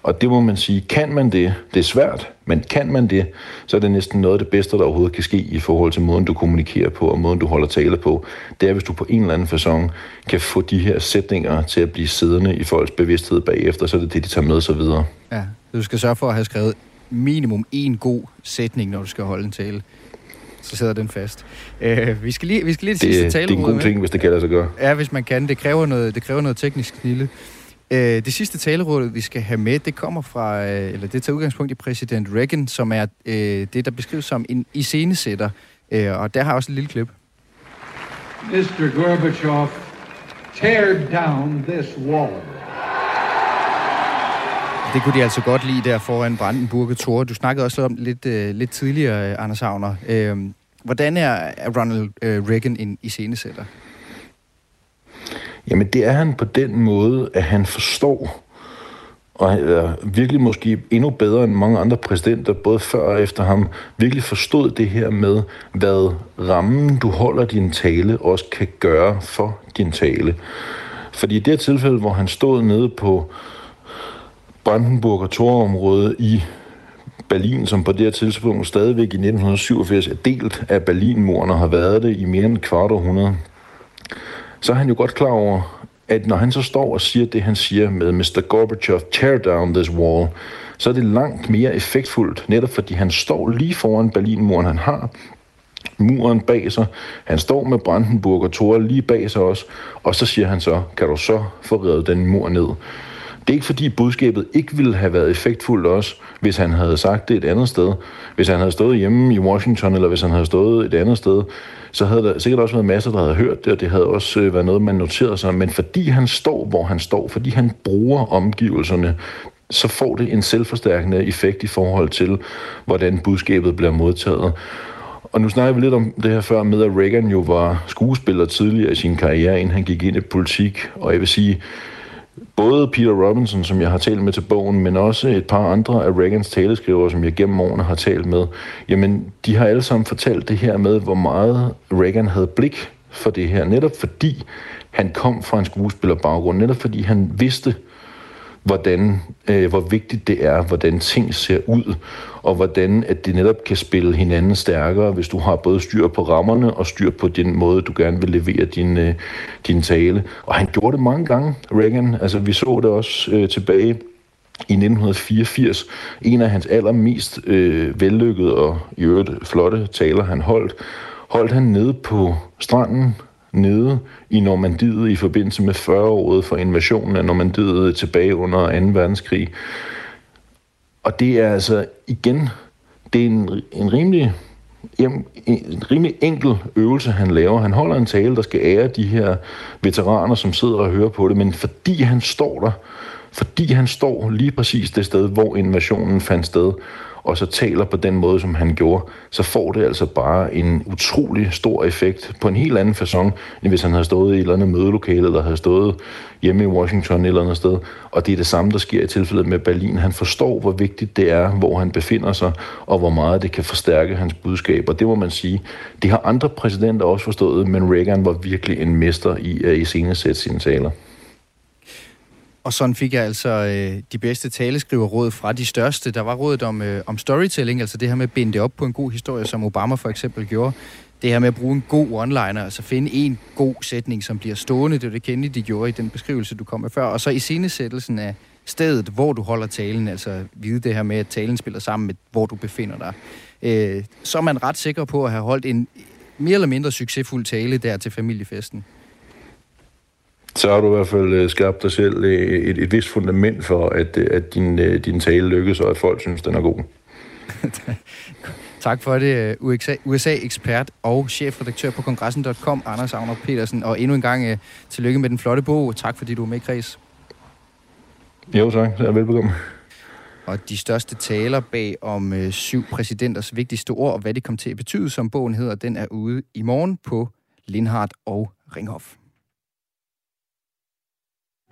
Og det må man sige, kan man det? Det er svært, men kan man det, så er det næsten noget af det bedste, der overhovedet kan ske i forhold til måden, du kommunikerer på og måden, du holder tale på. Det er, hvis du på en eller anden facon kan få de her sætninger til at blive siddende i folks bevidsthed bagefter, så er det det, de tager med sig videre. Ja, du skal sørge for at have skrevet minimum en god sætning, når du skal holde en tale. Så sidder den fast. Vi skal lige til sidste taleråd. Det er en god ting, hvis det kan lade sig gøre. Ja, hvis man kan. Det kræver noget teknisk snille. Det sidste taleråd, vi skal have med, det kommer fra, eller det tager udgangspunkt i præsident Reagan, som er det, der beskrives som en iscenesætter. Og der har også et lille klip. Mr. Gorbachev, tear down this wall. Det kunne de altså godt lide der foran Brandenburger Tor. Du snakkede også om lidt tidligere, Anders Agner. Hvordan er Ronald Reagan en iscenesætter? Jamen det er han på den måde, at han forstår, og virkelig måske endnu bedre end mange andre præsidenter, både før og efter ham, virkelig forstod det her med, hvad rammen du holder din tale også kan gøre for din tale. Fordi i det tilfælde, hvor han stod nede på Brandenburger Tor-området i Berlin, som på det her tidspunkt stadigvæk i 1987 er delt af Berlinmuren og har været det i mere end kvart århundrede, så er han jo godt klar over, at når han så står og siger det, han siger med Mr. Gorbachev, tear down this wall, så er det langt mere effektfuldt, netop fordi han står lige foran Berlinmuren, han har muren bag sig, han står med Brandenburger Tor lige bag sig også, og så siger han så, kan du så få revet den mur ned? Det er ikke fordi budskabet ikke ville have været effektfuldt også, hvis han havde sagt det et andet sted. Hvis han havde stået hjemme i Washington, eller hvis han havde stået et andet sted, så havde der sikkert også været masser, der havde hørt det, og det havde også været noget, man noterede sig. Men fordi han står, hvor han står, fordi han bruger omgivelserne, så får det en selvforstærkende effekt i forhold til, hvordan budskabet bliver modtaget. Og nu snakker vi lidt om det her før med, at Reagan jo var skuespiller tidligere i sin karriere, inden han gik ind i politik, og jeg vil sige, både Peter Robinson, som jeg har talt med til bogen, men også et par andre af Reagans taleskrivere, som jeg gennem årene har talt med, jamen, de har alle sammen fortalt det her med, hvor meget Reagan havde blik for det her. Netop fordi han kom fra en skuespillerbaggrund, netop fordi han vidste, hvordan, hvor vigtigt det er, hvordan ting ser ud, og hvordan at det netop kan spille hinanden stærkere, hvis du har både styr på rammerne og styr på den måde, du gerne vil levere din tale. Og han gjorde det mange gange, Reagan. Altså, vi så det også tilbage i 1984. En af hans allermest vellykkede og i øvrigt flotte taler, han holdt han nede på stranden, nede i Normandiet i forbindelse med 40-året for invasionen af Normandiet tilbage under 2. verdenskrig. Og det er altså igen, det er en rimelig enkel øvelse, han laver. Han holder en tale, der skal ære de her veteraner, som sidder og hører på det, men fordi han står der, fordi han står lige præcis det sted, hvor invasionen fandt sted, og så taler på den måde, som han gjorde, så får det altså bare en utrolig stor effekt på en helt anden facon, end hvis han havde stået i et eller andet mødelokale, eller havde stået hjemme i Washington et eller andet sted. Og det er det samme, der sker i tilfældet med Berlin. Han forstår, hvor vigtigt det er, hvor han befinder sig, og hvor meget det kan forstærke hans budskab. Og det må man sige, det har andre præsidenter også forstået, men Reagan var virkelig en mester i at iscenesætte sine taler. Og sådan fik jeg altså de bedste taleskriverråd fra de største. Der var rådet om storytelling, altså det her med at binde det op på en god historie, som Obama for eksempel gjorde. Det her med at bruge en god one-liner, altså finde en god sætning, som bliver stående. Det var det Kennedy gjorde i den beskrivelse, du kom med før. Og så iscenesættelsen af stedet, hvor du holder talen, altså vide det her med, at talen spiller sammen med, hvor du befinder dig. Så er man ret sikker på at have holdt en mere eller mindre succesfuld tale der til familiefesten. Så har du i hvert fald skabt dig selv et vist fundament for, at din tale lykkes, og at folk synes, den er god. Tak for det, USA-ekspert og chefredaktør på kongressen.com, Anders Agner Petersen. Og endnu en gang tillykke med den flotte bog. Tak fordi du er med, Kreds. Jo tak, så er velbekomme. og de største taler bag om 7 præsidenters vigtigste ord, og hvad det kom til at betyde, som bogen hedder, den er ude i morgen på Lindhardt og Ringhof.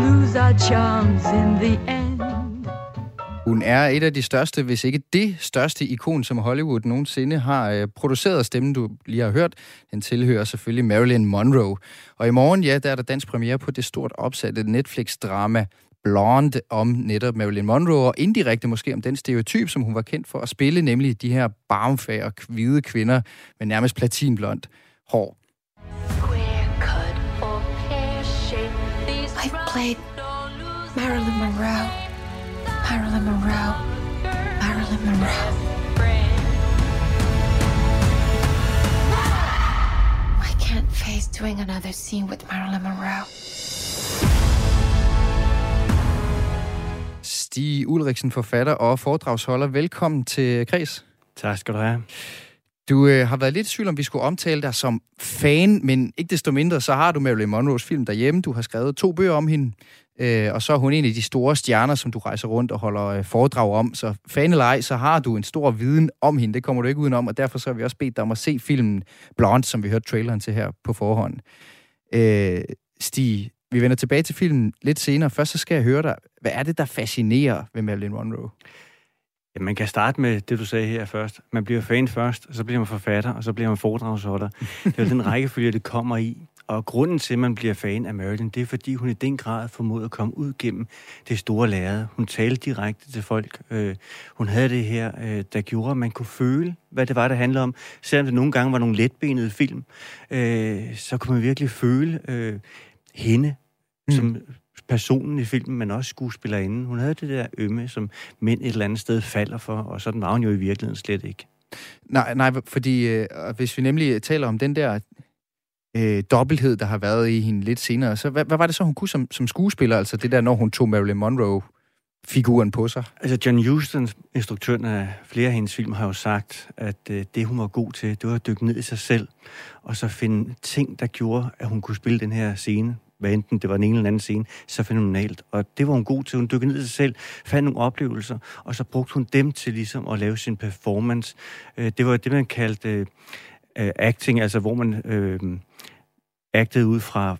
lose our charms in the end. Hun er et af de største, hvis ikke det største ikon, som Hollywood nogensinde har produceret. Stemmen, du lige har hørt, den tilhører selvfølgelig Marilyn Monroe. Og i morgen, ja, der er der dansk premiere på det stort opsatte Netflix-drama Blonde om netop Marilyn Monroe, og indirekte måske om den stereotyp, som hun var kendt for at spille, nemlig de her barmfag og hvide kvinder med nærmest platinblondt hår. I played Marilyn Monroe. Marilyn Monroe, Marilyn Monroe. I can't face doing another scene with Marilyn Monroe. Stig Ulriksen, forfatter og foredragsholder. Velkommen til Kreds. Tak skal du have. Du har været lidt i tvivl, om vi skulle omtale dig som fan, men ikke desto mindre, så har du Marilyn Monroes film derhjemme. Du har skrevet 2 bøger om hende, og så er hun en af de store stjerner, som du rejser rundt og holder foredrag om. Så fan eller ej, så har du en stor viden om hende. Det kommer du ikke udenom, og derfor så har vi også bedt dig om at se filmen Blonde, som vi hørte traileren til her på forhånd. Stig, vi vender tilbage til filmen lidt senere. Først så skal jeg høre dig, hvad er det, der fascinerer ved Marilyn Monroe? Ja, man kan starte med det, du sagde her først. Man bliver fan først, og så bliver man forfatter, og så bliver man foredragsholder. Det er jo den rækkefølge, det kommer i. Og grunden til, at man bliver fan af Marilyn, det er, fordi hun i den grad formåede at komme ud gennem det store lærred. Hun talte direkte til folk. Hun havde det her, der gjorde, at man kunne føle, hvad det var, det handlede om. Selvom det nogle gange var nogle letbenede film, så kunne man virkelig føle hende som personen i filmen, men også skuespillerinde. Hun havde det der ømme, som mænd et eller andet sted falder for, og sådan var hun jo i virkeligheden slet ikke. Nej, fordi hvis vi nemlig taler om den der dobbelthed, der har været i hende lidt senere, så hvad var det så, hun kunne som skuespiller, altså det der, når hun tog Marilyn Monroe-figuren på sig? Altså John Huston, instruktøren af flere af hendes film, har jo sagt, at det, hun var god til, det var at dykke ned i sig selv, og så finde ting, der gjorde, at hun kunne spille den her scene. Hvad enten det var den ene eller anden scene, så fænomenalt. Og det var hun god til. Hun dykkede ned i sig selv, fandt nogle oplevelser, og så brugte hun dem til ligesom at lave sin performance. Det var det, man kaldte acting, altså hvor man actede ud fra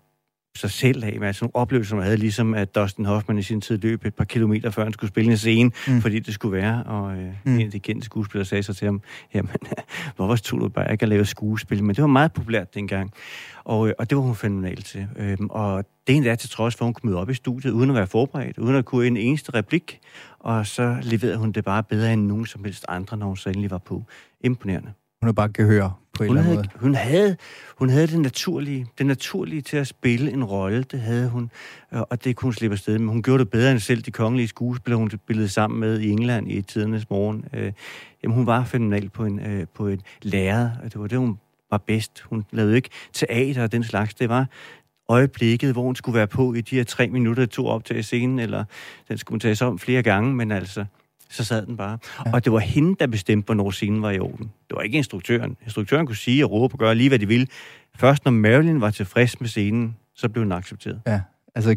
sig selv af, med altså nogle oplevelser, man havde, ligesom at Dustin Hoffman i sin tid løb et par kilometer, før han skulle spille en scene, fordi det skulle være, og en af de kendte skuespillere sagde så til ham, jamen, hvorfor tog du bare ikke at lave skuespil? Men det var meget populært dengang, og det var hun fænomenal til. Og det endda til trods for, hun kom op i studiet, uden at være forberedt, uden at kunne en eneste replik, og så leverede hun det bare bedre end nogen som helst andre, når hun så endelig var på. Imponerende. Hun har bare gehør på en eller anden måde. Hun havde det naturlige til at spille en rolle, det havde hun, og det kunne hun slippe afsted med. Hun gjorde det bedre end selv de kongelige skuespillere, hun spillede sammen med i England i tidernes morgen. Jamen, hun var fænomenal på et lærred, og det var det, hun var bedst. Hun lavede ikke teater og den slags. Det var øjeblikket, hvor hun skulle være på i de her 3 minutter, 2 optage scenen, eller den skulle man tages om flere gange, men altså så sad den bare. Ja. Og det var hende, der bestemte, hvornår scenen var i orden. Det var ikke instruktøren. Instruktøren kunne sige og råbe og gøre lige, hvad de ville. Først når Marilyn var tilfreds med scenen, så blev den accepteret. Ja, altså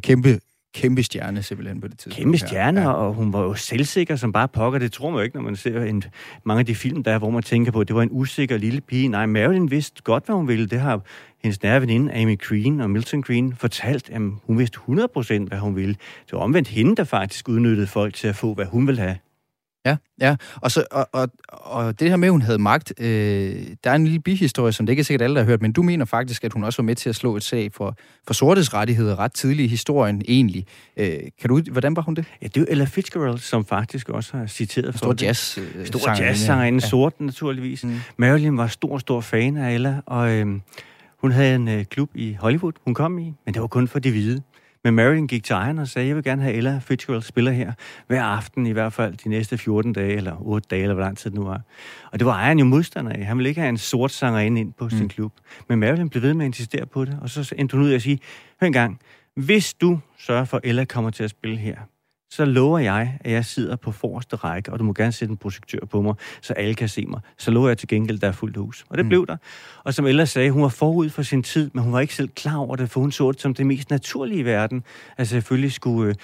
kæmpe stjerne simpelthen på det tidspunkt. Kæmpe stjerne, ja. Og hun var jo selvsikker som bare pokker. Det tror man jo ikke, når man ser mange af de film, der er, hvor man tænker på, at det var en usikker lille pige. Nej, Marilyn vidste godt, hvad hun ville. Det har hendes nære veninde, Amy Green og Milton Green, fortalt, at hun vidste 100%, hvad hun ville. Det var omvendt hende, der faktisk udnyttede folk til at få, hvad hun ville have. Ja. Og det her med, at hun havde magt, der er en lille bihistorie, som det ikke er sikkert alle, der har hørt, men du mener faktisk, at hun også var med til at slå et sag for sortes rettigheder ret tidlig i historien, egentlig. Hvordan var hun det? Ja, det er Ella Fitzgerald, som faktisk også har citeret for det. Stor jazzsangeren, sort naturligvis. Marilyn var stor fan af Ella, og hun havde en klub i Hollywood, hun kom i, men det var kun for de hvide. Men Marilyn gik til ejeren og sagde, jeg vil gerne have Ella Fitzgerald spiller her hver aften, i hvert fald de næste 14 dage, eller 8 dage, eller hvor lang tid det nu er. Og det var ejeren jo modstander af. Han ville ikke have en sort sangerinde ind på sin klub. Men Marilyn blev ved med at insistere på det, og så endte hun ud og sige, hør en gang, hvis du sørger for, at Ella kommer til at spille her, så lover jeg, at jeg sidder på forreste række, og du må gerne sætte en projektør på mig, så alle kan se mig. Så lover jeg til gengæld, der er fuldt hus. Og det blev der. Og som Ella sagde, hun var forud for sin tid, men hun var ikke selv klar over det, for hun så det som det mest naturlige i verden. Altså selvfølgelig skulle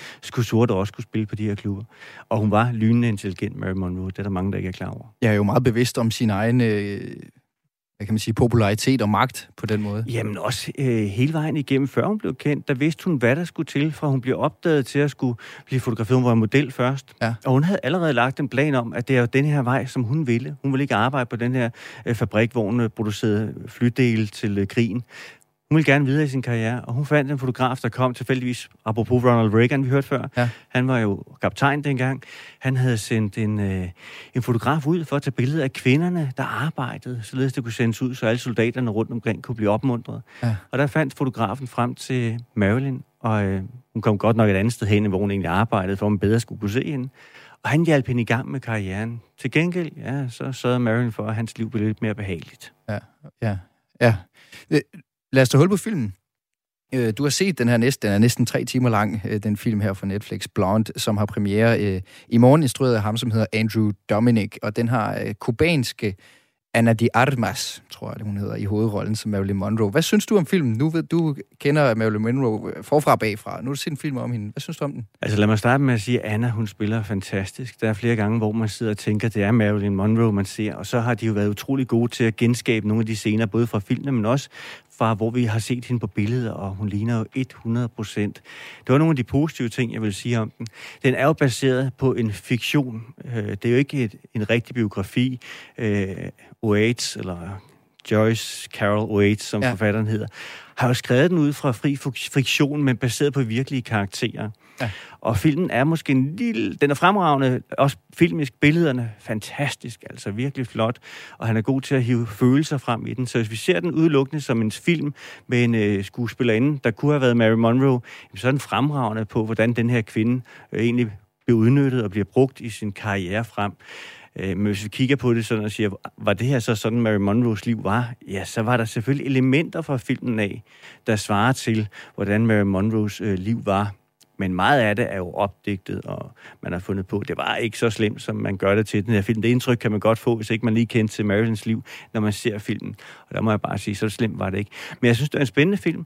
sorte også kunne spille på de her klubber. Og hun var lynende intelligent, Marilyn Monroe. Det er der mange, der ikke er klar over. Jeg er jo meget bevidst om sin egen... hvad kan man sige, popularitet og magt på den måde? Jamen også hele vejen igennem, før hun blev kendt, der vidste hun, hvad der skulle til, fra hun blev opdaget til at skulle blive fotograferet. Hun var model først, ja. Og hun havde allerede lagt en plan om, at det er jo den her vej, som hun ville. Hun ville ikke arbejde på den her fabrik, hvor hun producerede flydele til krigen. Hun ville gerne videre i sin karriere, og hun fandt en fotograf, der kom tilfældigvis, apropos Ronald Reagan, vi hørte før. Ja. Han var jo kaptajn dengang. Han havde sendt en fotograf ud for at tage billeder af kvinderne, der arbejdede, således det kunne sendes ud, så alle soldaterne rundt omkring kunne blive opmuntret. Ja. Og der fandt fotografen frem til Marilyn, og hun kom godt nok et andet sted hen, hvor hun egentlig arbejdede, for man bedre skulle kunne se hende. Og han hjalp hende i gang med karrieren. Til gengæld, ja, så sørgede Marilyn for, at hans liv blev lidt mere behageligt. Ja. Lad os tage hul på filmen. Du har set den er næsten 3 timer lang, den film her fra Netflix, Blonde, som har premiere i morgen, instrueret af ham, som hedder Andrew Dominik, og den har kubanske Ana de Armas, tror jeg, hun hedder, i hovedrollen som Marilyn Monroe. Hvad synes du om filmen? Nu ved du, kender Marilyn Monroe forfra og bagfra. Nu har du set en film om hende. Hvad synes du om den? Altså lad mig starte med at sige, at Anna, hun spiller fantastisk. Der er flere gange, hvor man sidder og tænker, at det er Marilyn Monroe, man ser. Og så har de jo været utrolig gode til at genskabe nogle af de scener, både fra filmen, men også fra, hvor vi har set hende på billeder, og hun ligner jo 100%. Det var nogle af de positive ting, jeg vil sige om den. Den er jo baseret på en fiktion. Det er jo ikke en rigtig biografi. Oates, eller Joyce Carol Oates, som forfatteren hedder, har jo skrevet den ud fra fri friktion, men baseret på virkelige karakterer. Ja. Og filmen er måske en lille... Den er fremragende, også filmisk, billederne fantastisk, altså virkelig flot, og han er god til at hive følelser frem i den. Så hvis vi ser den udelukkende som en film med en skuespillerinde, der kunne have været Marilyn Monroe, så er den fremragende på, hvordan den her kvinde egentlig bliver udnyttet og bliver brugt i sin karriere frem. Men hvis vi kigger på det sådan og siger, var det her så sådan, Marilyn Monroes liv var? Ja, så var der selvfølgelig elementer fra filmen af, der svarer til, hvordan Marilyn Monroes liv var. Men meget af det er jo opdigtet, og man har fundet på. Det var ikke så slemt, som man gør det til den her film. Det indtryk kan man godt få, hvis ikke man lige kendte til Marilyns liv, når man ser filmen. Og der må jeg bare sige, så slemt var det ikke. Men jeg synes, det er en spændende film.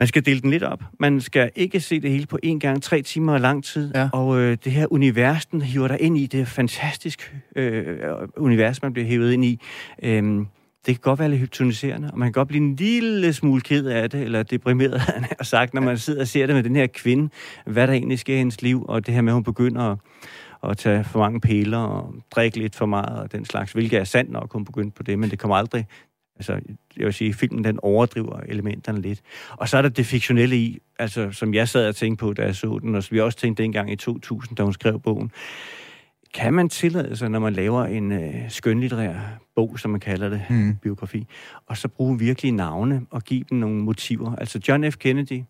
Man skal dele den lidt op. Man skal ikke se det hele på en gang, 3 timer og lang tid. Ja. Og det her univers, den hiver dig ind i, det er fantastisk univers, man bliver hævet ind i. Det kan godt være lidt hypnotiserende, og man kan godt blive en lille smule ked af det, eller deprimeret, han har sagt, når man sidder og ser det med den her kvinde, hvad der egentlig sker i hendes liv, og det her med, at hun begynder at tage for mange piller, og drikke lidt for meget, og den slags, hvilket er sandt nok, hun begyndte på det, men det kommer aldrig... Altså, jeg vil sige, filmen den overdriver elementerne lidt. Og så er der det fiktionelle i, altså, som jeg sad og tænkte på, da jeg så den, og som vi også tænkte dengang i 2000, da hun skrev bogen. Kan man tillade sig, når man laver en skønlitterær bog, som man kalder det, biografi, og så bruge virkelige navne og give dem nogle motiver? Altså, John F. Kennedy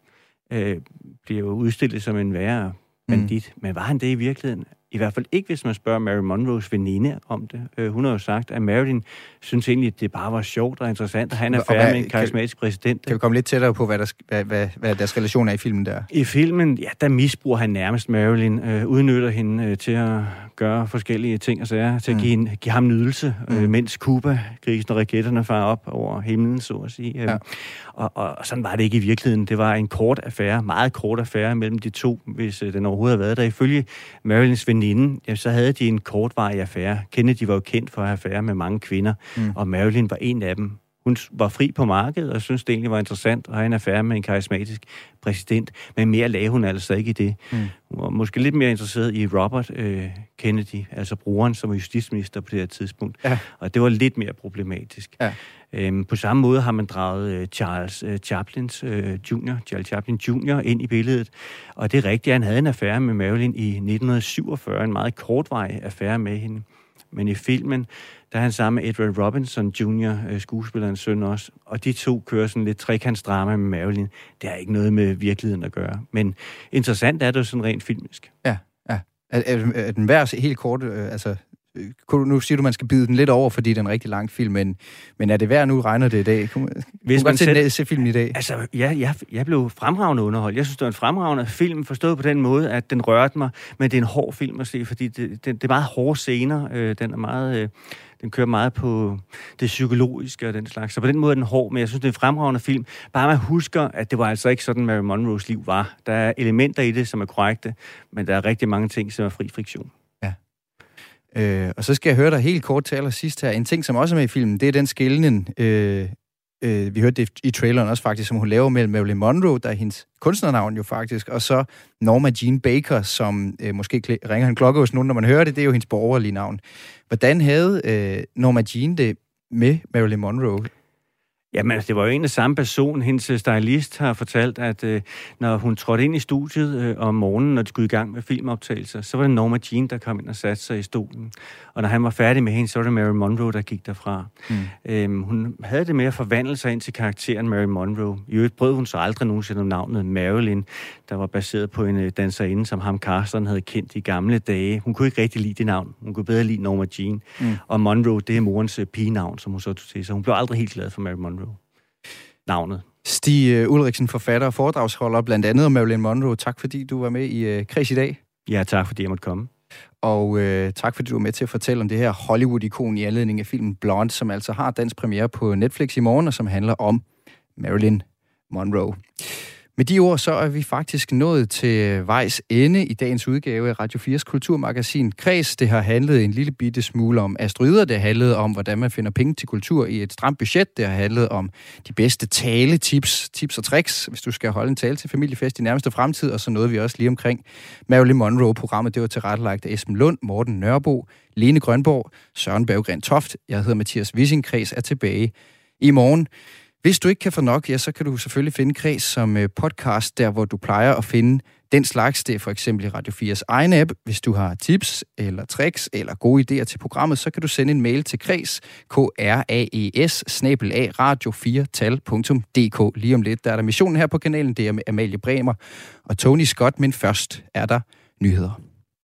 bliver jo udstillet som en værre bandit, men var han det i virkeligheden? I hvert fald ikke, hvis man spørger Marilyn Monroes veninde om det. Hun har jo sagt, at Marilyn synes egentlig, at det bare var sjovt og interessant, at han er færdig med en karismatisk præsident. Kan vi komme lidt tættere på, hvad deres relation er i filmen der? I filmen, ja, der misbruger han nærmest Marilyn, udnytter hende til at gøre forskellige ting og sager, til at give ham nydelse, mens Cuba, grisen og raketterne farer op over himlen, så at sige. Og sådan var det ikke i virkeligheden. Det var en kort affære, meget kort affære mellem de to, hvis den overhovedet havde været der. Ifølge Marilyns veninde, ja, så havde de en kortvarig affære. Kennedy var jo kendt for at have affære med mange kvinder, og Marilyn var en af dem. Hun var fri på markedet, og synes det egentlig var interessant at have en affære med en karismatisk præsident, men mere lagde hun altså ikke i det. Hun var måske lidt mere interesseret i Robert Kennedy, altså broren, som var justitsminister på det her tidspunkt, og det var lidt mere problematisk. Ja. På samme måde har man draget Charles Chaplin Jr. Ind i billedet, og det er rigtigt, han havde en affære med Marilyn i 1947, en meget kortvarig affære med hende. Men i filmen, der er han sammen med Edward Robinson Jr., skuespillerens søn også, og de to kører sådan lidt trekantsdrama med Marilyn. Det har ikke noget med virkeligheden at gøre. Men interessant er det jo sådan rent filmisk. Ja. Er den værd helt kort, altså... Nu siger du, at man skal bide den lidt over, fordi det er en rigtig lang film, men er det værd, nu regner det i dag? Hvis man kan se filmen i dag? Altså, ja, jeg blev fremragende underholdt. Jeg synes, det var en fremragende film, forstået på den måde, at den rørte mig, men det er en hård film at se, fordi det er meget hårde scener. Den kører meget på det psykologiske og den slags. Så på den måde er den hård, men jeg synes, det er en fremragende film. Bare man husker, at det var altså ikke sådan, Marilyn Monroes liv var. Der er elementer i det, som er korrekte, men der er rigtig mange ting, som er fri friktion. Og så skal jeg høre dig helt kort til allersidst her. En ting, som også er med i filmen, det er den skillen, vi hørte det i traileren også faktisk, som hun laver mellem Marilyn Monroe, der er hendes kunstnernavn jo faktisk, og så Norma Jean Baker, som måske ringer en klokke hos nogen, når man hører det, det er jo hendes borgerlige navn. Hvordan havde Norma Jean det med Marilyn Monroe? Jamen, altså, det var jo en af samme person. Hendes stylist har fortalt, at når hun trådte ind i studiet om morgenen, når de skulle i gang med filmoptagelser, så var det Norma Jean, der kom ind og satte sig i stolen. Og når han var færdig med hende, så var det Marilyn Monroe, der gik derfra. Hun havde det med at forvandle sig ind til karakteren Marilyn Monroe. I øvrigt brød hun så aldrig nogensinde om navnet Marilyn, der var baseret på en danserinde, som ham Carsten havde kendt i gamle dage. Hun kunne ikke rigtig lide det navn. Hun kunne bedre lide Norma Jean. Og Monroe, det er morens pigenavn, som hun så tog til. Så hun blev aldrig helt glad for Marilyn Monroe. Navnet. Stig Ulriksen, forfatter og foredragsholder, blandt andet om Marilyn Monroe. Tak, fordi du var med i Kreds i dag. Ja, tak, fordi jeg måtte komme. Og tak, fordi du var med til at fortælle om det her Hollywood-ikon i anledning af filmen Blonde, som altså har dansk premiere på Netflix i morgen, og som handler om Marilyn Monroe. Med de ord, så er vi faktisk nået til vejs ende i dagens udgave af Radio 4's kulturmagasin Kreds. Det har handlet en lille bitte smule om asteroider. Det har handlet om, hvordan man finder penge til kultur i et stramt budget. Det har handlet om de bedste taletips, tips og tricks, hvis du skal holde en tale til familiefest i nærmeste fremtid. Og så nåede vi også lige omkring Marilyn Monroe-programmet. Det var tilrettelagt af Esben Lund, Morten Nørbo, Lene Grønborg, Søren Berggren Toft. Jeg hedder Mathias Wissing. Kreds er tilbage i morgen. Hvis du ikke kan få nok, ja, så kan du selvfølgelig finde Kreds som podcast, der hvor du plejer at finde den slags. Det er for eksempel i Radio 4's egen app. Hvis du har tips eller tricks eller gode idéer til programmet, så kan du sende en mail til kreds, kraes@radio4tal.dk. Lige om lidt, der er der missionen her på kanalen, det er med Amalie Bremer og Tony Scott, men først er der nyheder.